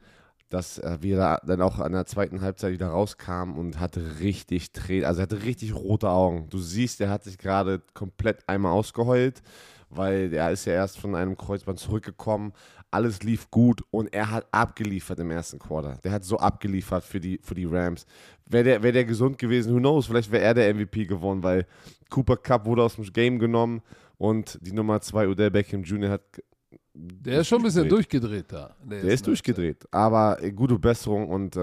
dass wir da dann auch an der zweiten Halbzeit wieder rauskamen und hatte richtig Tränen, also er hatte richtig rote Augen. Du siehst, er hat sich gerade komplett einmal ausgeheult, weil er ist ja erst von einem Kreuzband zurückgekommen, alles lief gut und er hat abgeliefert im ersten Quarter. Der hat so abgeliefert für die Rams. Wäre der gesund gewesen, who knows, vielleicht wäre er der MVP geworden, weil Cooper Kupp wurde aus dem Game genommen und die Nummer 2, Odell Beckham Jr., hat... Der ist schon ein bisschen durchgedreht da. Der ist durchgedreht, aber gute Besserung und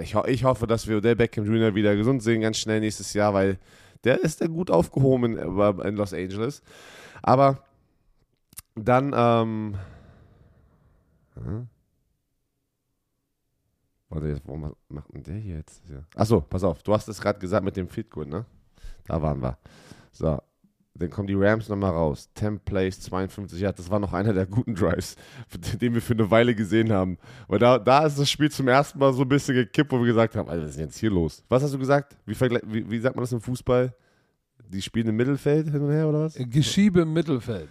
ich hoffe, dass wir Odell Beckham Jr. wieder gesund sehen, ganz schnell nächstes Jahr, weil der ist ja gut aufgehoben in Los Angeles. Aber dann, warte, warum macht denn der hier jetzt? Achso, pass auf, du hast es gerade gesagt mit dem Field Goal, ne? Da waren wir. So, dann kommen die Rams nochmal raus. 10 Plays, 52 Yards, das war noch einer der guten Drives, den wir für eine Weile gesehen haben. Weil da ist das Spiel zum ersten Mal so ein bisschen gekippt, wo wir gesagt haben, Alter, was ist denn jetzt hier los? Was hast du gesagt? Wie sagt man das im Fußball? Die spielen im Mittelfeld hin und her, oder was? Geschiebe im Mittelfeld.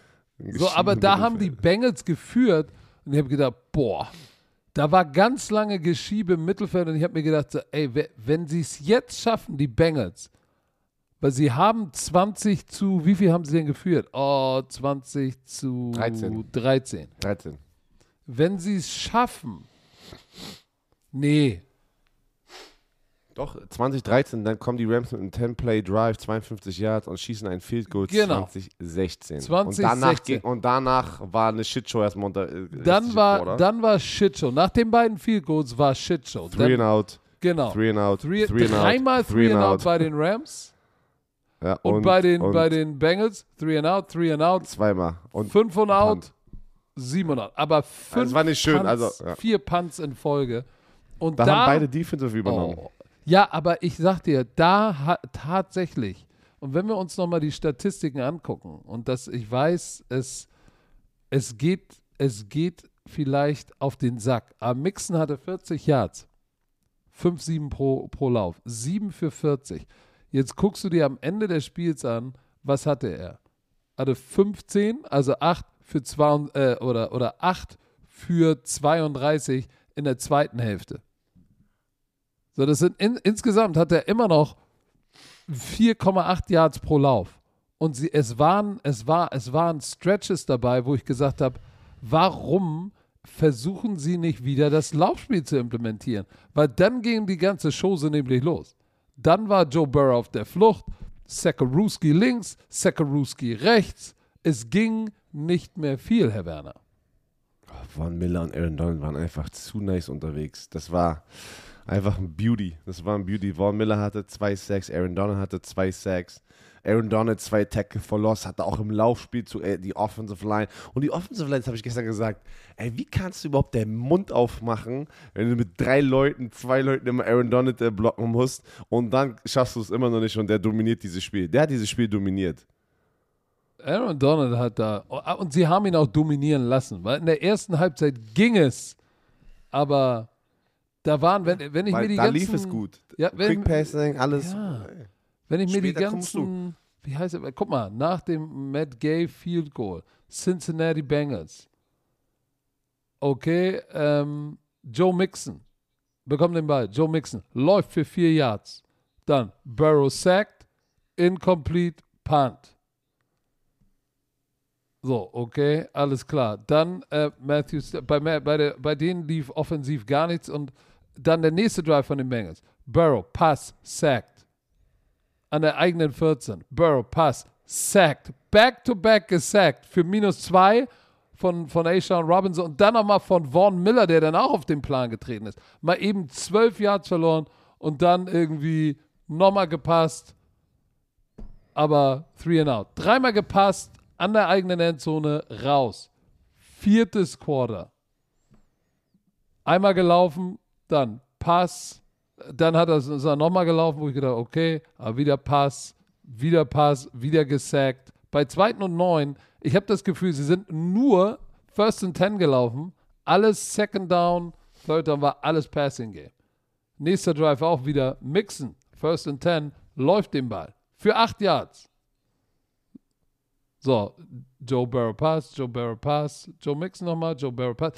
So, aber da haben die Bengals geführt und ich habe gedacht, boah, da war ganz lange Geschiebe im Mittelfeld und ich habe mir gedacht, so, ey, wenn sie es jetzt schaffen, die Bengals, weil sie haben 20 zu, wie viel haben sie denn geführt? 20 zu 13. Wenn sie es schaffen, nee. Doch, 2013, dann kommen die Rams mit einem 10-Play-Drive, 52 Yards und schießen einen Field Goal, genau. 2016. Und danach war eine Shitshow erstmal unter. Dann war Shitshow. Nach den beiden Field Goals war Shitshow. Three and out bei den Rams. Ja, und bei den Bengals, 3 and out. Zweimal. 5 and out, 7 and out. Aber 5 Punts in Folge. Und da haben beide Defensive übernommen. Oh. Ja, aber ich sag dir, da tatsächlich, und wenn wir uns nochmal die Statistiken angucken, und das, ich weiß, es geht vielleicht auf den Sack, aber Mixon hatte 40 Yards, 5-7 pro Lauf, 7 für 40. Jetzt guckst du dir am Ende des Spiels an, was hatte er? Hatte 15, also 8 für 2, oder 8 für 32 in der zweiten Hälfte. So, das sind insgesamt hat er immer noch 4,8 Yards pro Lauf. Und es waren Stretches dabei, wo ich gesagt habe, warum versuchen sie nicht wieder das Laufspiel zu implementieren? Weil dann ging die ganze Chose nämlich los. Dann war Joe Burrow auf der Flucht, Sekaruski links, Sekaruski rechts. Es ging nicht mehr viel, Herr Werner. Von Miller und Aaron Donald waren einfach zu nice unterwegs. Das war... einfach ein Beauty. Das war ein Beauty. Vaughn Miller hatte 2 Sacks, Aaron Donald hatte 2 Sacks. Aaron Donald 2 Tackle for Loss, hatte auch im Laufspiel die Offensive Line. Und die Offensive Line, das habe ich gestern gesagt, ey, wie kannst du überhaupt den Mund aufmachen, wenn du mit 2 Leuten immer Aaron Donald blocken musst und dann schaffst du es immer noch nicht und der dominiert dieses Spiel. Der hat dieses Spiel dominiert. Aaron Donald hat da, und sie haben ihn auch dominieren lassen, weil in der ersten Halbzeit ging es, aber... Da waren, wenn ich mir die ganzen... Da lief es gut. Ja, Quick Passing, alles. Ja. Wenn ich mir später die ganzen... Wie heißt er? Guck mal, nach dem Matt Gay Field Goal, Cincinnati Bengals. Okay, Joe Mixon. Bekommt den Ball. Joe Mixon läuft für 4 Yards. Dann Burrow sacked, incomplete punt. So, okay, alles klar. Dann Matthews, bei denen lief offensiv gar nichts und dann der nächste Drive von den Bengals. Burrow, Pass, sacked. An der eigenen 14. Burrow, Pass, sacked. Back-to-back gesackt für -2 von A'Shawn Robinson und dann nochmal von Vaughn Miller, der dann auch auf den Plan getreten ist. Mal eben 12 Yards verloren und dann irgendwie nochmal gepasst, aber 3 and out. 3-mal gepasst, an der eigenen Endzone, raus. 4. Quarter. Einmal gelaufen, dann Pass, dann hat er nochmal gelaufen, wo ich gedacht, okay, aber wieder Pass, wieder gesackt. Bei 2. und 9, ich habe das Gefühl, sie sind nur 1st and 10 gelaufen, alles 2nd down, 3rd down war alles Passing Game. Nächster Drive auch wieder, Mixon, 1st and 10, läuft den Ball für 8 Yards. So, Joe Burrow Pass, Joe Mixon nochmal, Joe Burrow Pass.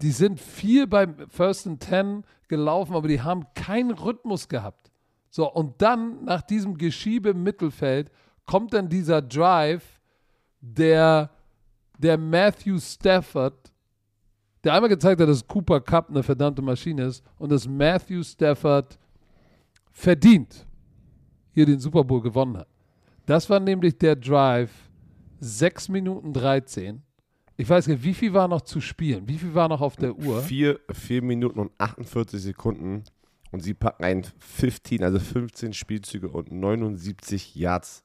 Die sind viel beim 1st and 10 gelaufen, aber die haben keinen Rhythmus gehabt. So, und dann nach diesem Geschiebe im Mittelfeld kommt dann dieser Drive, der Matthew Stafford der einmal gezeigt hat, dass Cooper Kupp eine verdammte Maschine ist und dass Matthew Stafford verdient hier den Super Bowl gewonnen hat. Das war nämlich der Drive 6 Minuten 13. Ich weiß nicht, wie viel war noch zu spielen? Wie viel war noch auf der Uhr? 4 Minuten und 48 Sekunden und sie packen einen 15 Spielzüge und 79 Yards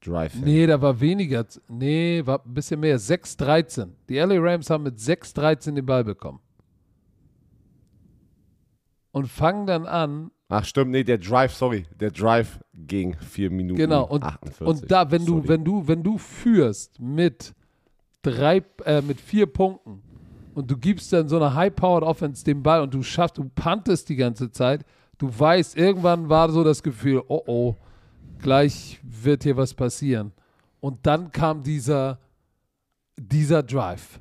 Drive. Nee, da war weniger. Nee, war ein bisschen mehr. 6-13. Die LA Rams haben mit 6-13 den Ball bekommen. Und fangen dann an. Ach stimmt, nee, der Drive ging 4 Minuten. Genau, und 48. Und da, wenn du führst mit 4 Punkten und du gibst dann so eine High-Powered Offense den Ball und du puntest die ganze Zeit, du weißt, irgendwann war so das Gefühl, oh, gleich wird hier was passieren. Und dann kam dieser Drive.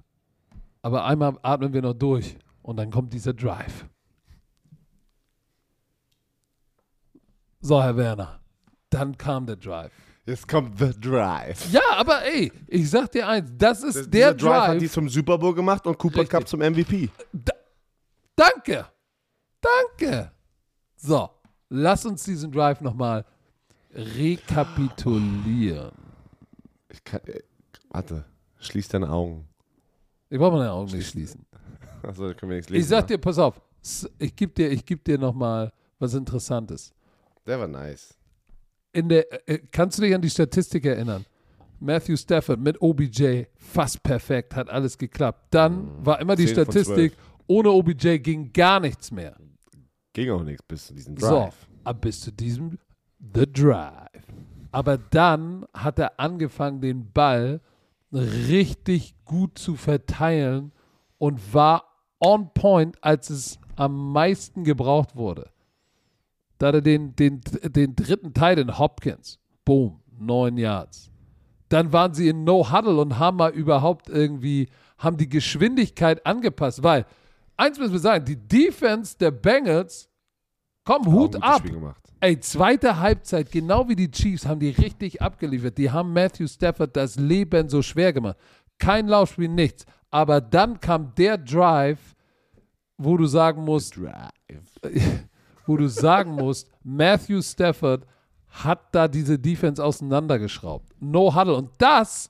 Aber einmal atmen wir noch durch und dann kommt dieser Drive. So, Herr Werner, dann kam der Drive. Jetzt kommt The Drive. Ja, aber ey, ich sag dir eins, das ist der Drive. Drive hat die zum Super Bowl gemacht und Cooper Kupp zum MVP. Danke. So, lass uns diesen Drive nochmal rekapitulieren. Warte, schließ deine Augen. Ich brauche meine Augen nicht schließen. Achso, da können wir nichts lesen. Ich sag dir, pass auf, ich geb dir nochmal was Interessantes. Der war nice. Kannst du dich an die Statistik erinnern? Matthew Stafford mit OBJ, fast perfekt, hat alles geklappt. Dann war immer die Statistik, ohne OBJ ging gar nichts mehr. Ging auch nichts bis zu diesem Drive. So, bis zu diesem The Drive. Aber dann hat er angefangen, den Ball richtig gut zu verteilen und war on point, als es am meisten gebraucht wurde. Da hat er den dritten Teil in Hopkins. Boom, 9 Yards. Dann waren sie in No-Huddle und haben mal überhaupt irgendwie, haben die Geschwindigkeit angepasst, weil, eins müssen wir sagen, die Defense der Bengals, Hut ab. Ey, zweite Halbzeit, genau wie die Chiefs, haben die richtig abgeliefert. Die haben Matthew Stafford das Leben so schwer gemacht. Kein Laufspiel, nichts. Aber dann kam der Drive, wo du sagen musst, Matthew Stafford hat da diese Defense auseinandergeschraubt. No Huddle. Und das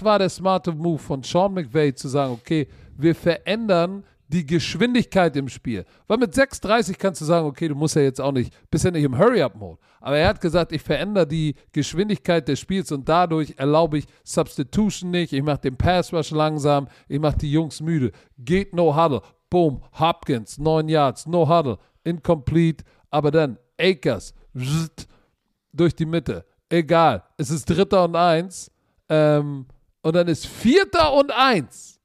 war der smarte Move von Sean McVay, zu sagen, okay, wir verändern die Geschwindigkeit im Spiel. Weil mit 6:30 kannst du sagen, okay, du musst ja jetzt auch nicht, bist ja nicht im Hurry-Up-Mode. Aber er hat gesagt, ich verändere die Geschwindigkeit des Spiels und dadurch erlaube ich Substitution nicht, ich mache den Pass-Rush langsam, ich mache die Jungs müde. Geht No Huddle. Boom, Hopkins, 9 Yards, No Huddle. Incomplete, aber dann Akers durch die Mitte. Egal, es ist 3. und 1 und dann ist 4. und 1.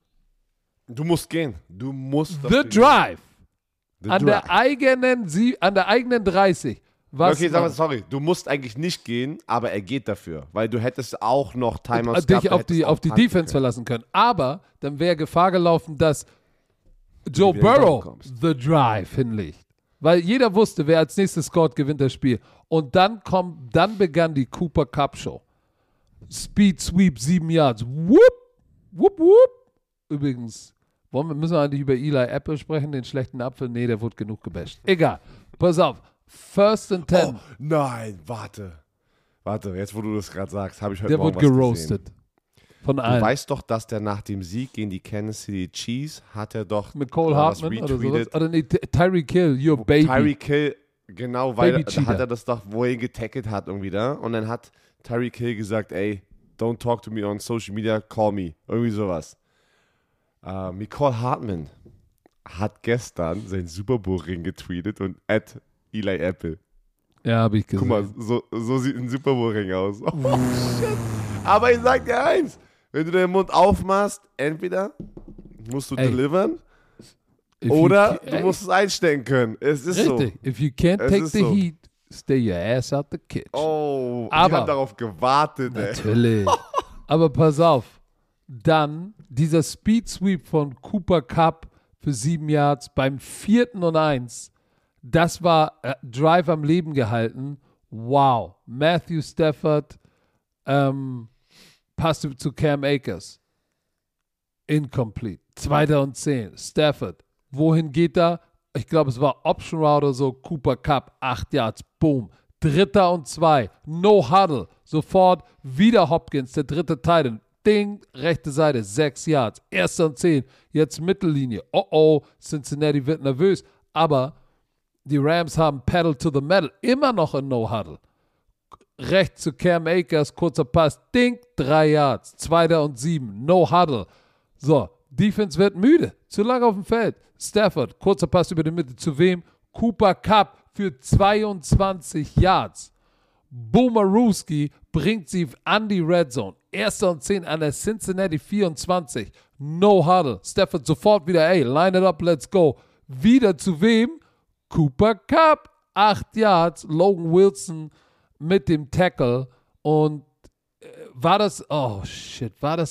Du musst gehen. Du musst das The Drive. An der eigenen 30. Was okay, sag mal, sorry, du musst eigentlich nicht gehen, aber er geht dafür, weil du hättest auch noch Timeouts gehabt. Dich auf die Defense verlassen können. Aber dann wäre Gefahr gelaufen, dass Joe Burrow The Drive hinlegt. Weil jeder wusste, wer als nächstes scored, gewinnt das Spiel. Und dann begann die Cooper Kupp Show. Speed Sweep, 7 Yards. Whoop, whoop, whoop. Übrigens, müssen wir eigentlich über Eli Apple sprechen, den schlechten Apfel? Nee, der wurde genug gebasht. Egal. Pass auf. 1st and 10. Oh, nein, warte, jetzt wo du das gerade sagst, habe ich heute Morgen was gesehen. Der wurde geroastet. Von allen. Du weißt doch, dass der nach dem Sieg gegen die Kansas City Chiefs hat er doch mit Cole Hartman oder sowas. Oder nee, Tyreek Hill, your baby. Tyreek Hill, genau, weil hat er das doch wohl getackelt hat irgendwie da. Und dann hat Tyreek Hill gesagt, ey, don't talk to me on social media, call me. Irgendwie sowas. Michael Hartman hat gestern seinen Super Bowl-Ring getweetet und @ Eli Apple. Ja, habe ich gesehen. Guck mal, so sieht ein Super Bowl-Ring aus. Oh, shit. Aber ich sag dir eins, wenn du den Mund aufmachst, entweder musst du delivern oder du musst es einstecken können. Es ist richtig. So. If you can't take the heat, stay your ass out the kitchen. Oh, aber, ich hab darauf gewartet. Natürlich. Ey. Aber pass auf. Dann dieser Speed Sweep von Cooper Kupp für 7 Yards beim 4. und 1. Das war Drive am Leben gehalten. Wow. Matthew Stafford passt zu Cam Akers. Incomplete. 2. und 10. Stafford. Wohin geht er? Ich glaube, es war Option Route oder so. Cooper Kupp, 8 Yards. Boom. 3. und 2. No Huddle. Sofort wieder Hopkins, der dritte Titan. Ding, rechte Seite, 6 Yards. 1. und 10. Jetzt Mittellinie. Oh, Cincinnati wird nervös. Aber die Rams haben Pedal to the Metal. Immer noch ein No Huddle. Rechts zu Cam Akers, kurzer Pass. Ding, 3 Yards. 2. und 7. No Huddle. So, Defense wird müde. Zu lange auf dem Feld. Stafford, kurzer Pass über die Mitte. Zu wem? Cooper Kupp für 22 Yards. Boomerooski bringt sie an die Red Zone. 1. und 10 an der Cincinnati 24. No Huddle. Stafford sofort wieder, ey, line it up, let's go. Wieder zu wem? Cooper Kupp. 8 Yards. Logan Wilson mit dem Tackle. Und war das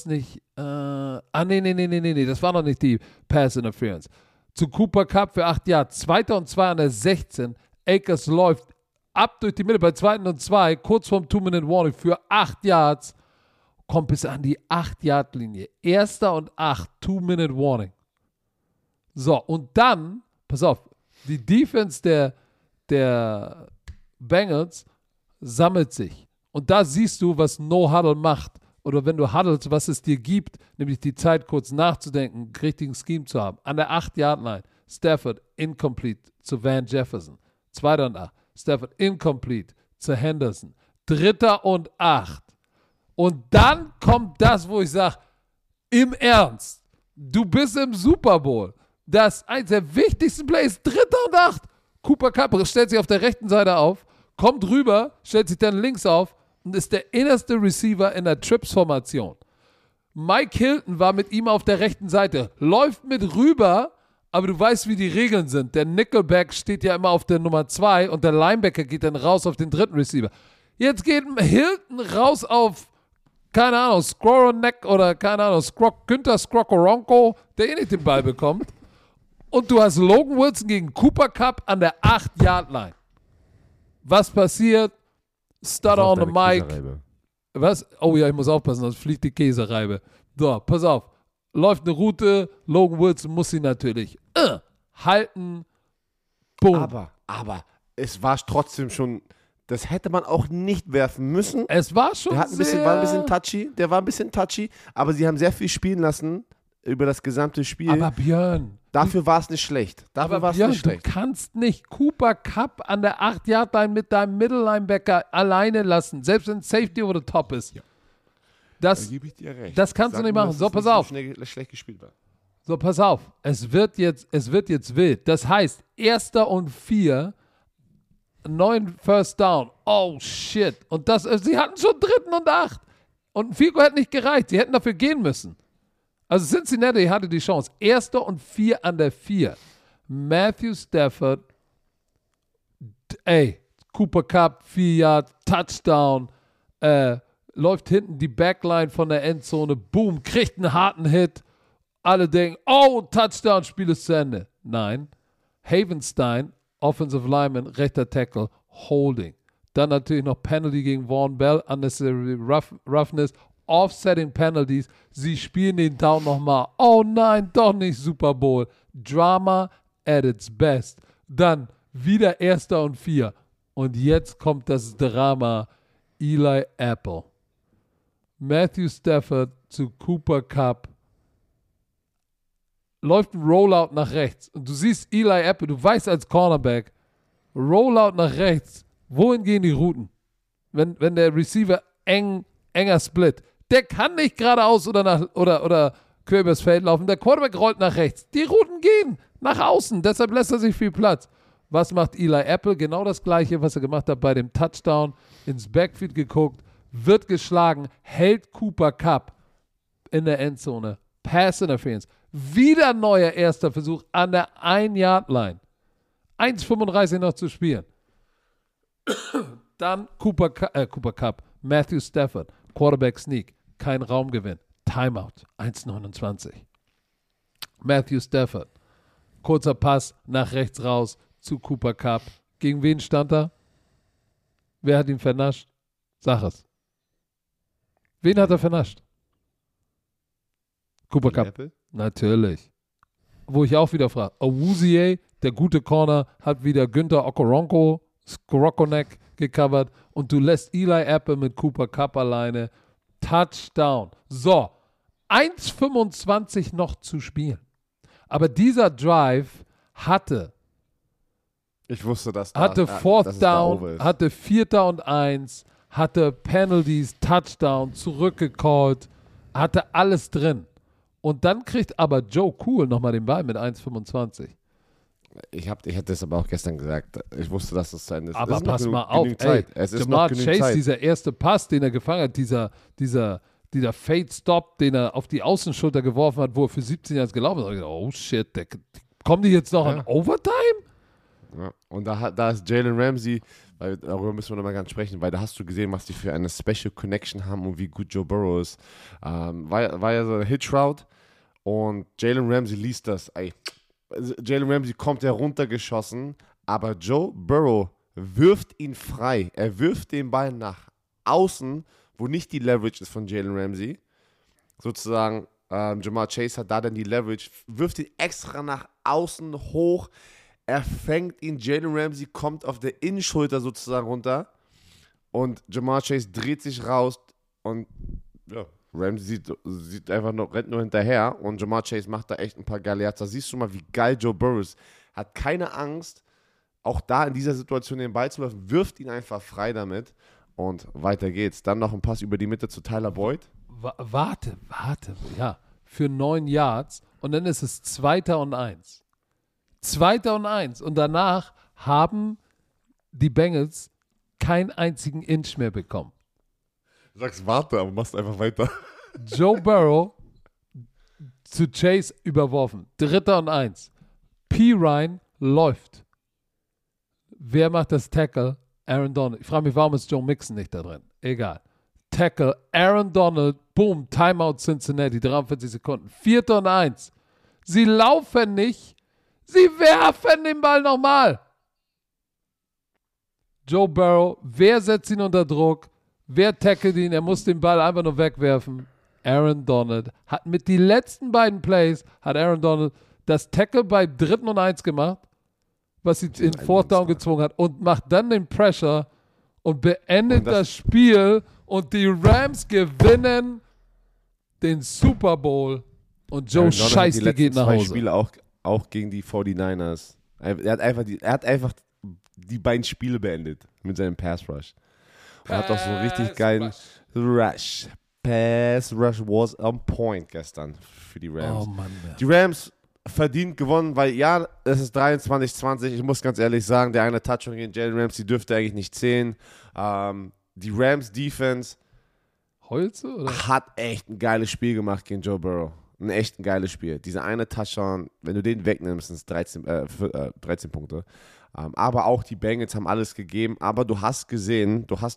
nicht? Nee, das war noch nicht die Pass Interference. Zu Cooper Kupp für 8 Yards. 2. und 2 an der 16. Akers läuft ab durch die Mitte bei 2. und 2. Kurz vorm 2-Minute-Warning für 8 Yards. Kommt bis an die 8-Yard-Linie. 1. und 8. 2-Minute-Warning. So, und dann, pass auf, die Defense der Bengals sammelt sich. Und da siehst du, was No-Huddle macht. Oder wenn du huddlest, was es dir gibt, nämlich die Zeit, kurz nachzudenken, einen richtigen Scheme zu haben. An der 8-Yard-Line, Stafford, incomplete zu Van Jefferson. 2. und 8. Stafford, incomplete zu Henderson. 3. und 8. Und dann kommt das, wo ich sage, im Ernst, du bist im Super Bowl. Das ist eines der wichtigsten Plays, 3. und 8. Cooper Kupp stellt sich auf der rechten Seite auf, kommt rüber, stellt sich dann links auf und ist der innerste Receiver in der Trips-Formation. Mike Hilton war mit ihm auf der rechten Seite, läuft mit rüber, aber du weißt, wie die Regeln sind. Der Nickelback steht ja immer auf der Nummer 2 und der Linebacker geht dann raus auf den dritten Receiver. Jetzt geht Hilton raus auf, keine Ahnung, Skoronek oder keine Ahnung, Günther Skrokoronko, der nicht den Ball bekommt. Und du hast Logan Wilson gegen Cooper Kupp an der 8-Yard-Line. Was passiert? Stutter on the mic. Was? Oh ja, ich muss aufpassen, sonst fliegt die Käsereibe. So, pass auf. Läuft eine Route, Logan Wilson muss sie natürlich halten. Boom. Aber es war trotzdem schon, das hätte man auch nicht werfen müssen. Es war schon Der war ein bisschen touchy, aber sie haben sehr viel spielen lassen über das gesamte Spiel. Aber Björn. Dafür war es nicht schlecht. Du kannst nicht Cooper Kupp an der 8-Yard-Line mit deinem Middle-Linebacker alleine lassen, selbst wenn Safety oder Top ist. Ja. Da gebe ich dir recht. Das kannst du nicht machen. So, pass auf. Schlecht gespielt war. So, pass auf. Es wird jetzt wild. Das heißt, 1. und 4, 9 First Down. Oh, shit. Und sie hatten schon 3. und 8. Und ein Field Goal hätte nicht gereicht. Sie hätten dafür gehen müssen. Also Cincinnati hatte die Chance. 1. und 4 an der 4. Matthew Stafford. Cooper Kupp, 4 Yards, Touchdown. Läuft hinten die Backline von der Endzone, boom, kriegt einen harten Hit. Alle denken, oh, Touchdown, Spiel ist zu Ende. Nein, Havenstein, Offensive Lineman, rechter Tackle, Holding. Dann natürlich noch Penalty gegen Vaughn Bell, Unnecessary Roughness, Offsetting Penalties. Sie spielen den Down nochmal. Oh nein, doch nicht Super Bowl. Drama at its best. Dann wieder 1. und 4. Und jetzt kommt das Drama. Eli Apple. Matthew Stafford zu Cooper Kupp. Läuft ein Rollout nach rechts. Und du siehst Eli Apple, du weißt als Cornerback, Rollout nach rechts. Wohin gehen die Routen? Wenn der Receiver enger split. Der kann nicht geradeaus oder quer übers Feld laufen. Der Quarterback rollt nach rechts. Die Routen gehen nach außen. Deshalb lässt er sich viel Platz. Was macht Eli Apple? Genau das Gleiche, was er gemacht hat bei dem Touchdown. Ins Backfield geguckt. Wird geschlagen, hält Cooper Kupp in der Endzone. Pass Interference. Wieder neuer erster Versuch an der 1-Yard-Line. 1:35 noch zu spielen. Dann Cooper Kupp, Matthew Stafford, Quarterback Sneak, kein Raumgewinn. Timeout, 1:29. Matthew Stafford, kurzer Pass nach rechts raus zu Cooper Kupp. Gegen wen stand er? Wer hat ihn vernascht? Sag es. Wen hat er vernascht? Cooper Kupp. Natürlich. Wo ich auch wieder frage, Awuzie, der gute Corner, hat wieder Günther Okoronkwo, Skorokonek gecovert und du lässt Eli Apple mit Cooper Kupp alleine. Touchdown. So, 1,25 noch zu spielen. Aber dieser Drive hatte Fourth Down, hatte 4. und 1, hatte Penalties, Touchdown, zurückgecallt, hatte alles drin. Und dann kriegt aber Joe Cool nochmal den Ball mit 1,25. Ich hatte es aber auch gestern gesagt. Ich wusste, dass es sein ist. Aber es ist pass mal auf, Jamar Chase, dieser erste Pass, den er gefangen hat, dieser Fade-Stop, den er auf die Außenschulter geworfen hat, wo er für 17 Yards gelaufen ist. Ich dachte, oh shit, kommen die jetzt noch in Overtime? Ja. Und da ist Jalen Ramsey, weil darüber müssen wir nochmal ganz sprechen, weil da hast du gesehen, was die für eine Special Connection haben und wie gut Joe Burrow ist. War ja so eine Hitch-Route und Jalen Ramsey liest das. Jalen Ramsey kommt heruntergeschossen, aber Joe Burrow wirft ihn frei. Er wirft den Ball nach außen, wo nicht die Leverage ist von Jalen Ramsey. Sozusagen, Jamar Chase hat da dann die Leverage, wirft ihn extra nach außen hoch. Er fängt ihn, Jalen Ramsey kommt auf der Innenschulter sozusagen runter und Jamar Chase dreht sich raus und ja, Ramsey sieht einfach nur, rennt nur hinterher und Jamar Chase macht da echt ein paar Galeazza. Siehst du mal, wie geil Joe Burrow ist. Hat keine Angst, auch da in dieser Situation den Ball zu werfen, wirft ihn einfach frei damit und weiter geht's. Dann noch ein Pass über die Mitte zu Tyler Boyd. Warte, ja, für 9 Yards und dann ist es 2. und 1. 2. und 1 und danach haben die Bengals keinen einzigen Inch mehr bekommen. Du sagst warte, aber machst einfach weiter. Joe Burrow zu Chase überworfen. 3. und 1. P. Ryan läuft. Wer macht das Tackle? Aaron Donald. Ich frage mich, warum ist Joe Mixon nicht da drin? Egal. Tackle, Aaron Donald, boom, Timeout Cincinnati, 43 Sekunden. 4. und 1. Sie laufen nicht. Sie werfen den Ball nochmal. Joe Burrow, wer setzt ihn unter Druck? Wer tackelt ihn? Er muss den Ball einfach nur wegwerfen. Aaron Donald hat mit den letzten beiden Plays, hat Aaron Donald das Tackle bei 3. und 1 gemacht, was sie in Fourth Down gezwungen hat und macht dann den Pressure und beendet und das Spiel und die Rams gewinnen den Super Bowl und Joe Scheiße geht nach Hause. Auch gegen die 49ers. Er hat einfach die beiden Spiele beendet mit seinem Pass Rush. Und hat auch so einen richtig geilen Rush. Pass Rush was on point gestern für die Rams. Oh Mann, die Rams verdient gewonnen, weil ja, es ist 23-20. Ich muss ganz ehrlich sagen, der eine Touchdown gegen Jalen Ramsey dürfte eigentlich nicht zählen. Die Rams Defense hat echt ein geiles Spiel gemacht gegen Joe Burrow. Ein echt ein geiles Spiel. Dieser eine Touchdown, wenn du den wegnimmst, sind es 13 Punkte. Aber auch die Bengals haben alles gegeben. Aber du hast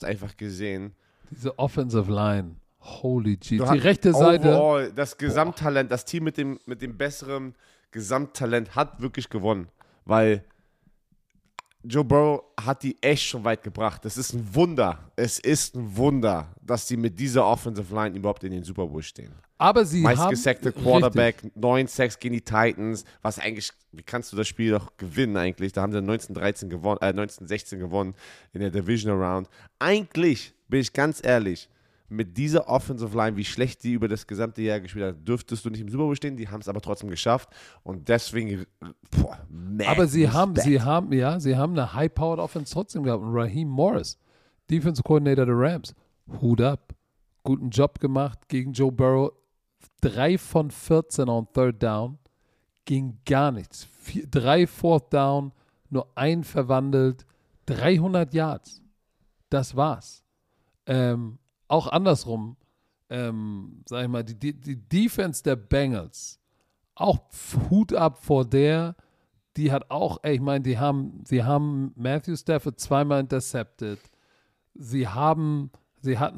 einfach gesehen. Diese Offensive Line, holy Jesus. Die rechte Seite. Overall, das Gesamttalent, das Team mit dem besseren Gesamttalent hat wirklich gewonnen. Weil Joe Burrow hat die echt schon weit gebracht. Das ist ein Wunder. Es ist ein Wunder, dass sie mit dieser Offensive Line überhaupt in den Super Bowl stehen. Aber sie haben meistgesackte Quarterback, 9-6 gegen die Titans. Was eigentlich, wie kannst du das Spiel doch gewinnen eigentlich? Da haben sie 19-16 gewonnen in der Divisional Round. Eigentlich, bin ich ganz ehrlich, mit dieser Offensive Line, wie schlecht die über das gesamte Jahr gespielt hat, dürftest du nicht im Super Bowl stehen. Die haben es aber trotzdem geschafft und deswegen. Aber sie haben eine high-powered Offense trotzdem gehabt. Und Raheem Morris, Defensive Coordinator der Rams, Hut ab, guten Job gemacht gegen Joe Burrow. 3 von 14 on Third Down, ging gar nichts. 3 Fourth Down, nur ein verwandelt, 300 Yards. Das war's. Auch andersrum, sag ich mal, die Defense der Bengals, auch Hut ab vor der, die hat auch, ich meine, die haben Matthew Stafford zweimal intercepted. Sie hatten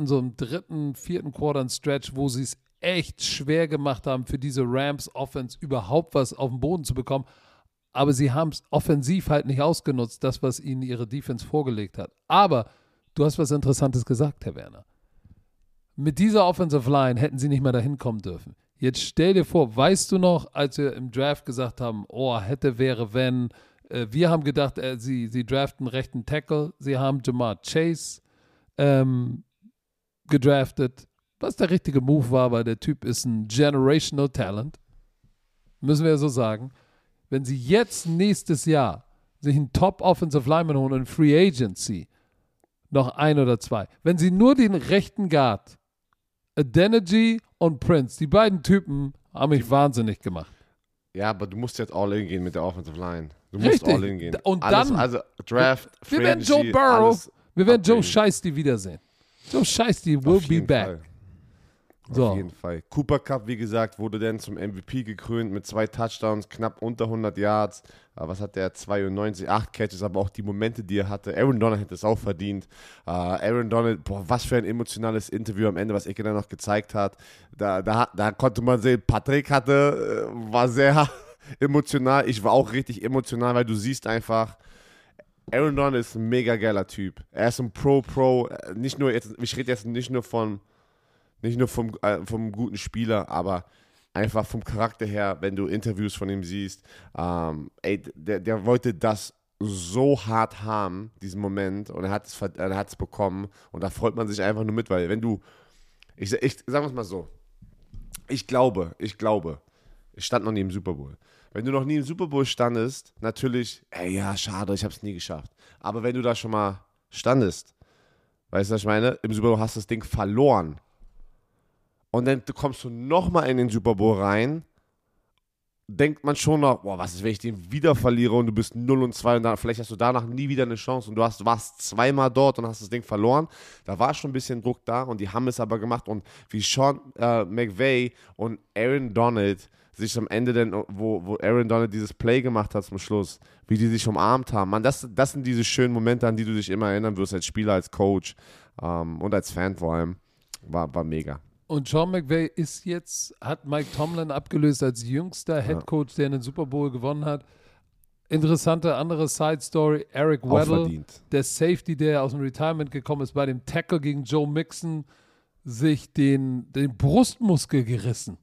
so im 3., 4. Quarter einen Stretch, wo sie es echt schwer gemacht haben, für diese Rams-Offense überhaupt was auf den Boden zu bekommen. Aber sie haben es offensiv halt nicht ausgenutzt, das, was ihnen ihre Defense vorgelegt hat. Aber du hast was Interessantes gesagt, Herr Werner. Mit dieser Offensive Line hätten sie nicht mehr dahin kommen dürfen. Jetzt stell dir vor, weißt du noch, als wir im Draft gesagt haben, oh, hätte, wäre, wenn. Wir haben gedacht, sie draften rechten Tackle. Sie haben Jamar Chase gedraftet, was der richtige Move war, weil der Typ ist ein generational Talent. Müssen wir so sagen. Wenn sie jetzt nächstes Jahr sich einen Top-Offensive Lineman holen und Free Agency noch ein oder zwei. Wenn sie nur den rechten Guard, Adeniji und Prince, die beiden Typen haben mich wahnsinnig gemacht. Ja, aber du musst jetzt all in gehen mit der Offensive Line. Du musst richtig all in gehen. Und alles, dann, also Draft, wir werden Joe Burrow, wir werden Joe Scheisty wiedersehen. Joe Scheisty will be back. Fall. So. Auf jeden Fall. Cooper Kupp, wie gesagt, wurde dann zum MVP gekrönt mit 2 Touchdowns, knapp unter 100 Yards. Was hat der? 92, 8 Catches, aber auch die Momente, die er hatte. Aaron Donald hätte es auch verdient. Aaron Donald, boah, was für ein emotionales Interview am Ende, was Eke dann noch gezeigt hat. Da konnte man sehen, Patrick war sehr emotional. Ich war auch richtig emotional, weil du siehst einfach, Aaron Donald ist ein mega geiler Typ. Er ist ein Pro. Nicht nur jetzt, ich rede jetzt nicht nur vom guten Spieler, aber einfach vom Charakter her, wenn du Interviews von ihm siehst. Der wollte das so hart haben, diesen Moment, und er hat es bekommen. Und da freut man sich einfach nur mit, weil wenn du, ich sagen wir es mal so, ich glaube, ich stand noch nie im Super Bowl. Wenn du noch nie im Super Bowl standest, natürlich, ey, ja, schade, ich habe es nie geschafft. Aber wenn du da schon mal standest, weißt du, was ich meine? Im Super Bowl hast du das Ding verloren. Und dann kommst du nochmal in den Super Bowl rein, denkt man schon noch, boah, was ist, wenn ich den wieder verliere und du bist 0-2 und dann, vielleicht hast du danach nie wieder eine Chance und warst 2-mal dort und hast das Ding verloren. Da war schon ein bisschen Druck da und die haben es aber gemacht. Und wie Sean McVay und Aaron Donald sich am Ende, denn, wo Aaron Donald dieses Play gemacht hat zum Schluss, wie die sich umarmt haben. Mann, das sind diese schönen Momente, an die du dich immer erinnern wirst als Spieler, als Coach und als Fan vor allem. War mega. Und Sean McVay ist jetzt, hat Mike Tomlin abgelöst als jüngster Headcoach, der einen Super Bowl gewonnen hat. Interessante andere Side-Story, Eric Weddle, der Safety, der aus dem Retirement gekommen ist, bei dem Tackle gegen Joe Mixon sich den Brustmuskel gerissen.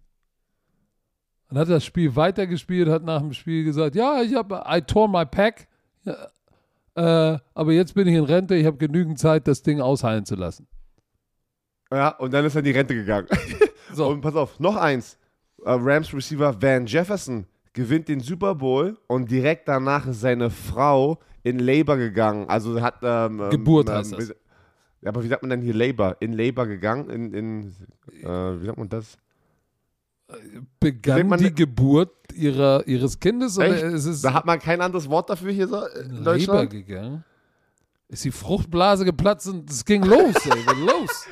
Und hat das Spiel weitergespielt, hat nach dem Spiel gesagt, ja, I tore my pack, aber jetzt bin ich in Rente, ich habe genügend Zeit, das Ding ausheilen zu lassen. Ja, und dann ist er in die Rente gegangen. So. Und pass auf, noch eins. Rams-Receiver Van Jefferson gewinnt den Super Bowl und direkt danach ist seine Frau in Labor gegangen. Also hat... Geburt heißt das. Aber wie sagt man denn hier Labor? In Labor gegangen? Wie sagt man das? Begann die Geburt ihres Kindes? Oder da hat man kein anderes Wort dafür hier so in Deutschland? Labor gegangen? Ist die Fruchtblase geplatzt und es ging los, ey, ging los.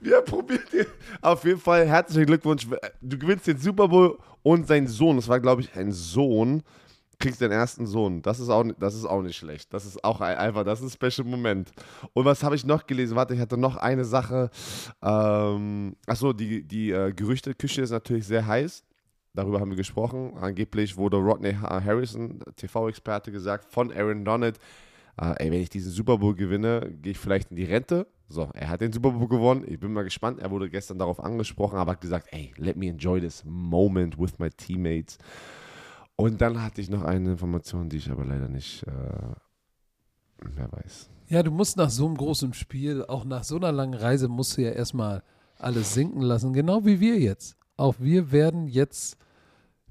Wir probieren hier. Auf jeden Fall herzlichen Glückwunsch. Du gewinnst den Super Bowl und sein Sohn, das war, glaube ich, ein Sohn, kriegst den ersten Sohn. Das ist auch nicht schlecht. Das ist auch einfach, das ist ein Special Moment. Und was habe ich noch gelesen? Warte, ich hatte noch eine Sache. Achso, die Gerüchteküche ist natürlich sehr heiß. Darüber haben wir gesprochen. Angeblich wurde Rodney Harrison, TV-Experte, gesagt, von Aaron Donald, wenn ich diesen Super Bowl gewinne, gehe ich vielleicht in die Rente. So, er hat den Super Bowl gewonnen. Ich bin mal gespannt. Er wurde gestern darauf angesprochen, aber hat gesagt, ey, let me enjoy this moment with my teammates. Und dann hatte ich noch eine Information, die ich aber leider nicht mehr weiß. Ja, du musst nach so einem großen Spiel, auch nach so einer langen Reise, musst du ja erstmal alles sinken lassen. Genau wie wir jetzt. Auch wir werden jetzt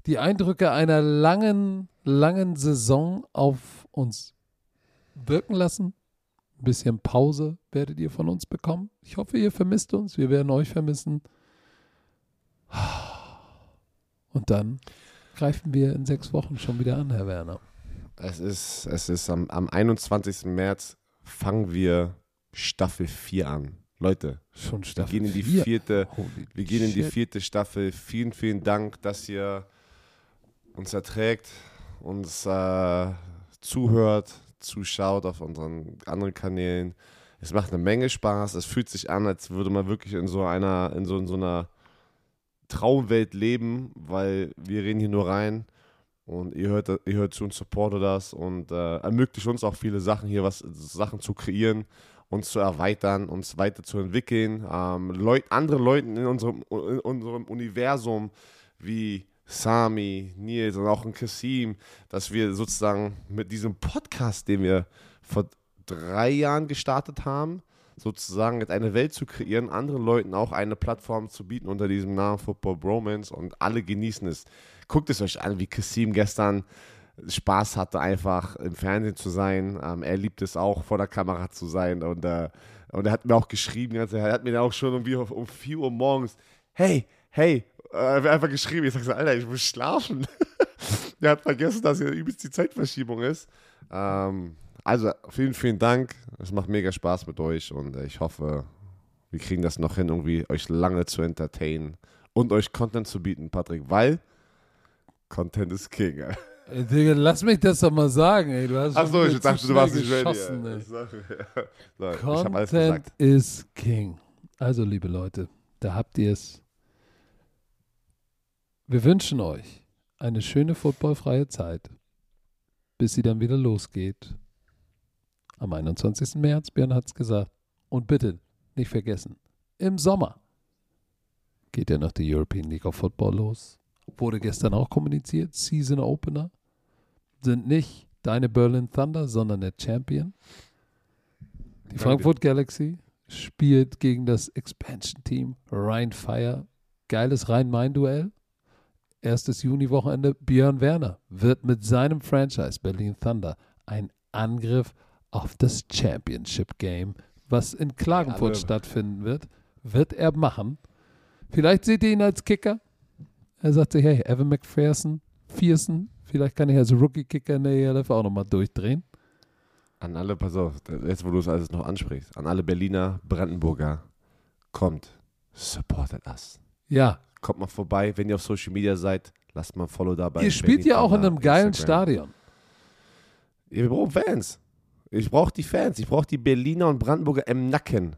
die Eindrücke einer langen, langen Saison auf uns wirken lassen. Ein bisschen Pause werdet ihr von uns bekommen. Ich hoffe, ihr vermisst uns. Wir werden euch vermissen. Und dann greifen wir in 6 Wochen schon wieder an, Herr Werner. Es ist am 21. März fangen wir Staffel 4 an. Leute, schon Staffel 4. Wir gehen in die 4. Staffel. Vielen, vielen Dank, dass ihr uns erträgt, uns zuhört, zuschaut auf unseren anderen Kanälen. Es macht eine Menge Spaß. Es fühlt sich an, als würde man wirklich in so einer Traumwelt leben, weil wir reden hier nur rein und ihr hört zu und supportet das und ermöglicht uns auch viele Sachen hier, Sachen zu kreieren uns zu erweitern, uns weiterzuentwickeln, anderen Leuten in unserem Universum wie Sami, Nils und auch in Kasim, dass wir sozusagen mit diesem Podcast, den wir vor 3 Jahren gestartet haben, sozusagen jetzt eine Welt zu kreieren, anderen Leuten auch eine Plattform zu bieten unter diesem Namen Football Bromans, und alle genießen es. Guckt es euch an, wie Kasim gestern Spaß hatte, einfach im Fernsehen zu sein. Er liebt es auch, vor der Kamera zu sein. Und er hat mir auch geschrieben, er hat mir auch schon irgendwie um 4 Uhr morgens, hey, einfach geschrieben. Ich sag so, Alter, ich muss schlafen. Er hat vergessen, dass hier übelst die Zeitverschiebung ist. Also vielen, vielen Dank. Es macht mega Spaß mit euch und ich hoffe, wir kriegen das noch hin, irgendwie euch lange zu entertainen und euch Content zu bieten, Patrick, weil Content ist King, Alter. Ey, Digga, lass mich das doch mal sagen, ey. Achso, ich dachte, du warst nicht geschossen, ready. Ja. So, Content ist King. Also, liebe Leute, da habt ihr es. Wir wünschen euch eine schöne footballfreie Zeit, bis sie dann wieder losgeht. Am 21. März, Björn hat's gesagt. Und bitte nicht vergessen, im Sommer geht ja noch die European League of Football los. Wurde gestern auch kommuniziert, Season Opener. Sind nicht deine Berlin Thunder, sondern der Champion. Die Frankfurt Galaxy spielt gegen das Expansion-Team Rhein-Fire. Geiles Rhein-Main-Duell. Erstes Juni-Wochenende. Björn Werner wird mit seinem Franchise Berlin Thunder einen Angriff auf das Championship-Game, was in Klagenfurt stattfinden wird, wird er machen. Vielleicht seht ihr ihn als Kicker. Er sagt sich, hey, Evan McPherson, vielleicht kann ich als Rookie-Kicker in der ELF auch nochmal durchdrehen. An alle, pass auf, jetzt wo du es alles noch ansprichst, an alle Berliner, Brandenburger, kommt, supportet us. Ja. Kommt mal vorbei, wenn ihr auf Social Media seid, lasst mal ein Follow dabei. Ihr spielt ja auch in einem geilen Stadion. Wir brauchen Fans. Ich brauche die Fans, ich brauche die Berliner und Brandenburger im Nacken.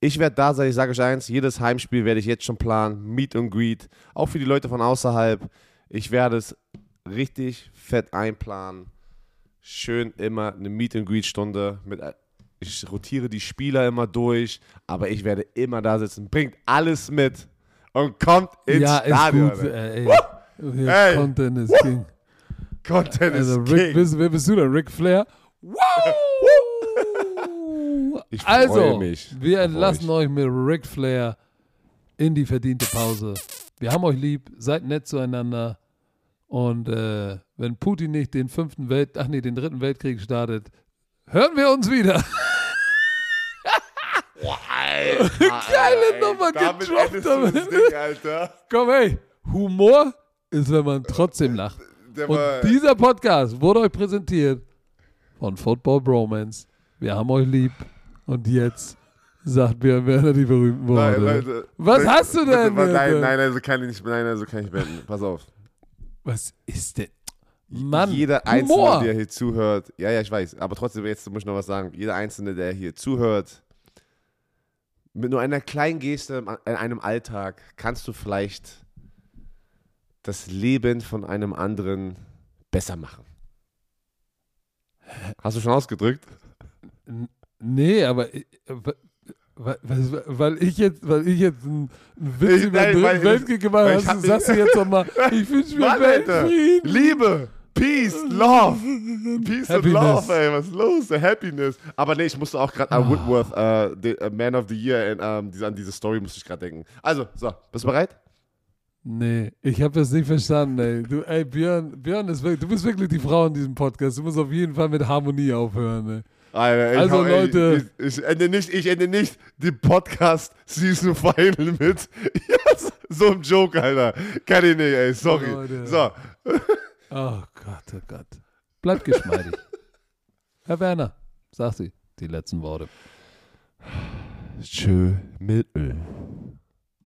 Ich werde da sein, ich sage euch eins, jedes Heimspiel werde ich jetzt schon planen, Meet and Greet, auch für die Leute von außerhalb. Ich werde es richtig fett einplanen, schön immer eine Meet and Greet Stunde, ich rotiere die Spieler immer durch, aber ich werde immer da sitzen, bringt alles mit und kommt ins Stadion. Ist gut, ey. Content is King. Content is King. Wer bist du da, Ric Flair? Wow! Ich freue mich. Wir entlassen euch mit Ric Flair in die verdiente Pause. Wir haben euch lieb, seid nett zueinander und wenn Putin nicht den 3. Weltkrieg startet, hören wir uns wieder. Geile Nummer gedroppt damit. Komm, ey, Humor ist, wenn man trotzdem lacht. Und dieser Podcast wurde euch präsentiert von Football Bromans. Wir haben euch lieb. Und jetzt sagt Björn Werner die berühmten Worte. Nein, Leute, was hast du denn? Nein, also kann ich beenden. Pass auf. Was ist denn? Mann, jeder Einzelne, der hier zuhört. Ja, ich weiß. Aber trotzdem, jetzt muss ich noch was sagen. Jeder Einzelne, der hier zuhört, mit nur einer kleinen Geste in einem Alltag kannst du vielleicht das Leben von einem anderen besser machen. Hast du schon ausgedrückt? Nee, aber weil ich jetzt einen Witz über den Dritten Weltkrieg gemacht habe, sagst du jetzt nochmal, ich wünsche mir Weltfrieden. Liebe, Peace, Love. Peace and Love, ey, was ist los? Happiness. Aber nee, ich musste auch gerade an Woodworth, Man of the Year, an diese Story musste ich gerade denken. Also, so, bist du bereit? Nee, ich habe das nicht verstanden, ey. Björn, du bist wirklich die Frau in diesem Podcast. Du musst auf jeden Fall mit Harmonie aufhören, ey. Alter, Leute. Ich ende nicht die Podcast-Season Final mit so einem Joke, Alter. Kann ich nicht, ey, sorry. Leute. So. Oh Gott. Bleibt geschmeidig. Herr Werner, sag sie die letzten Worte. Tschö mit Öl.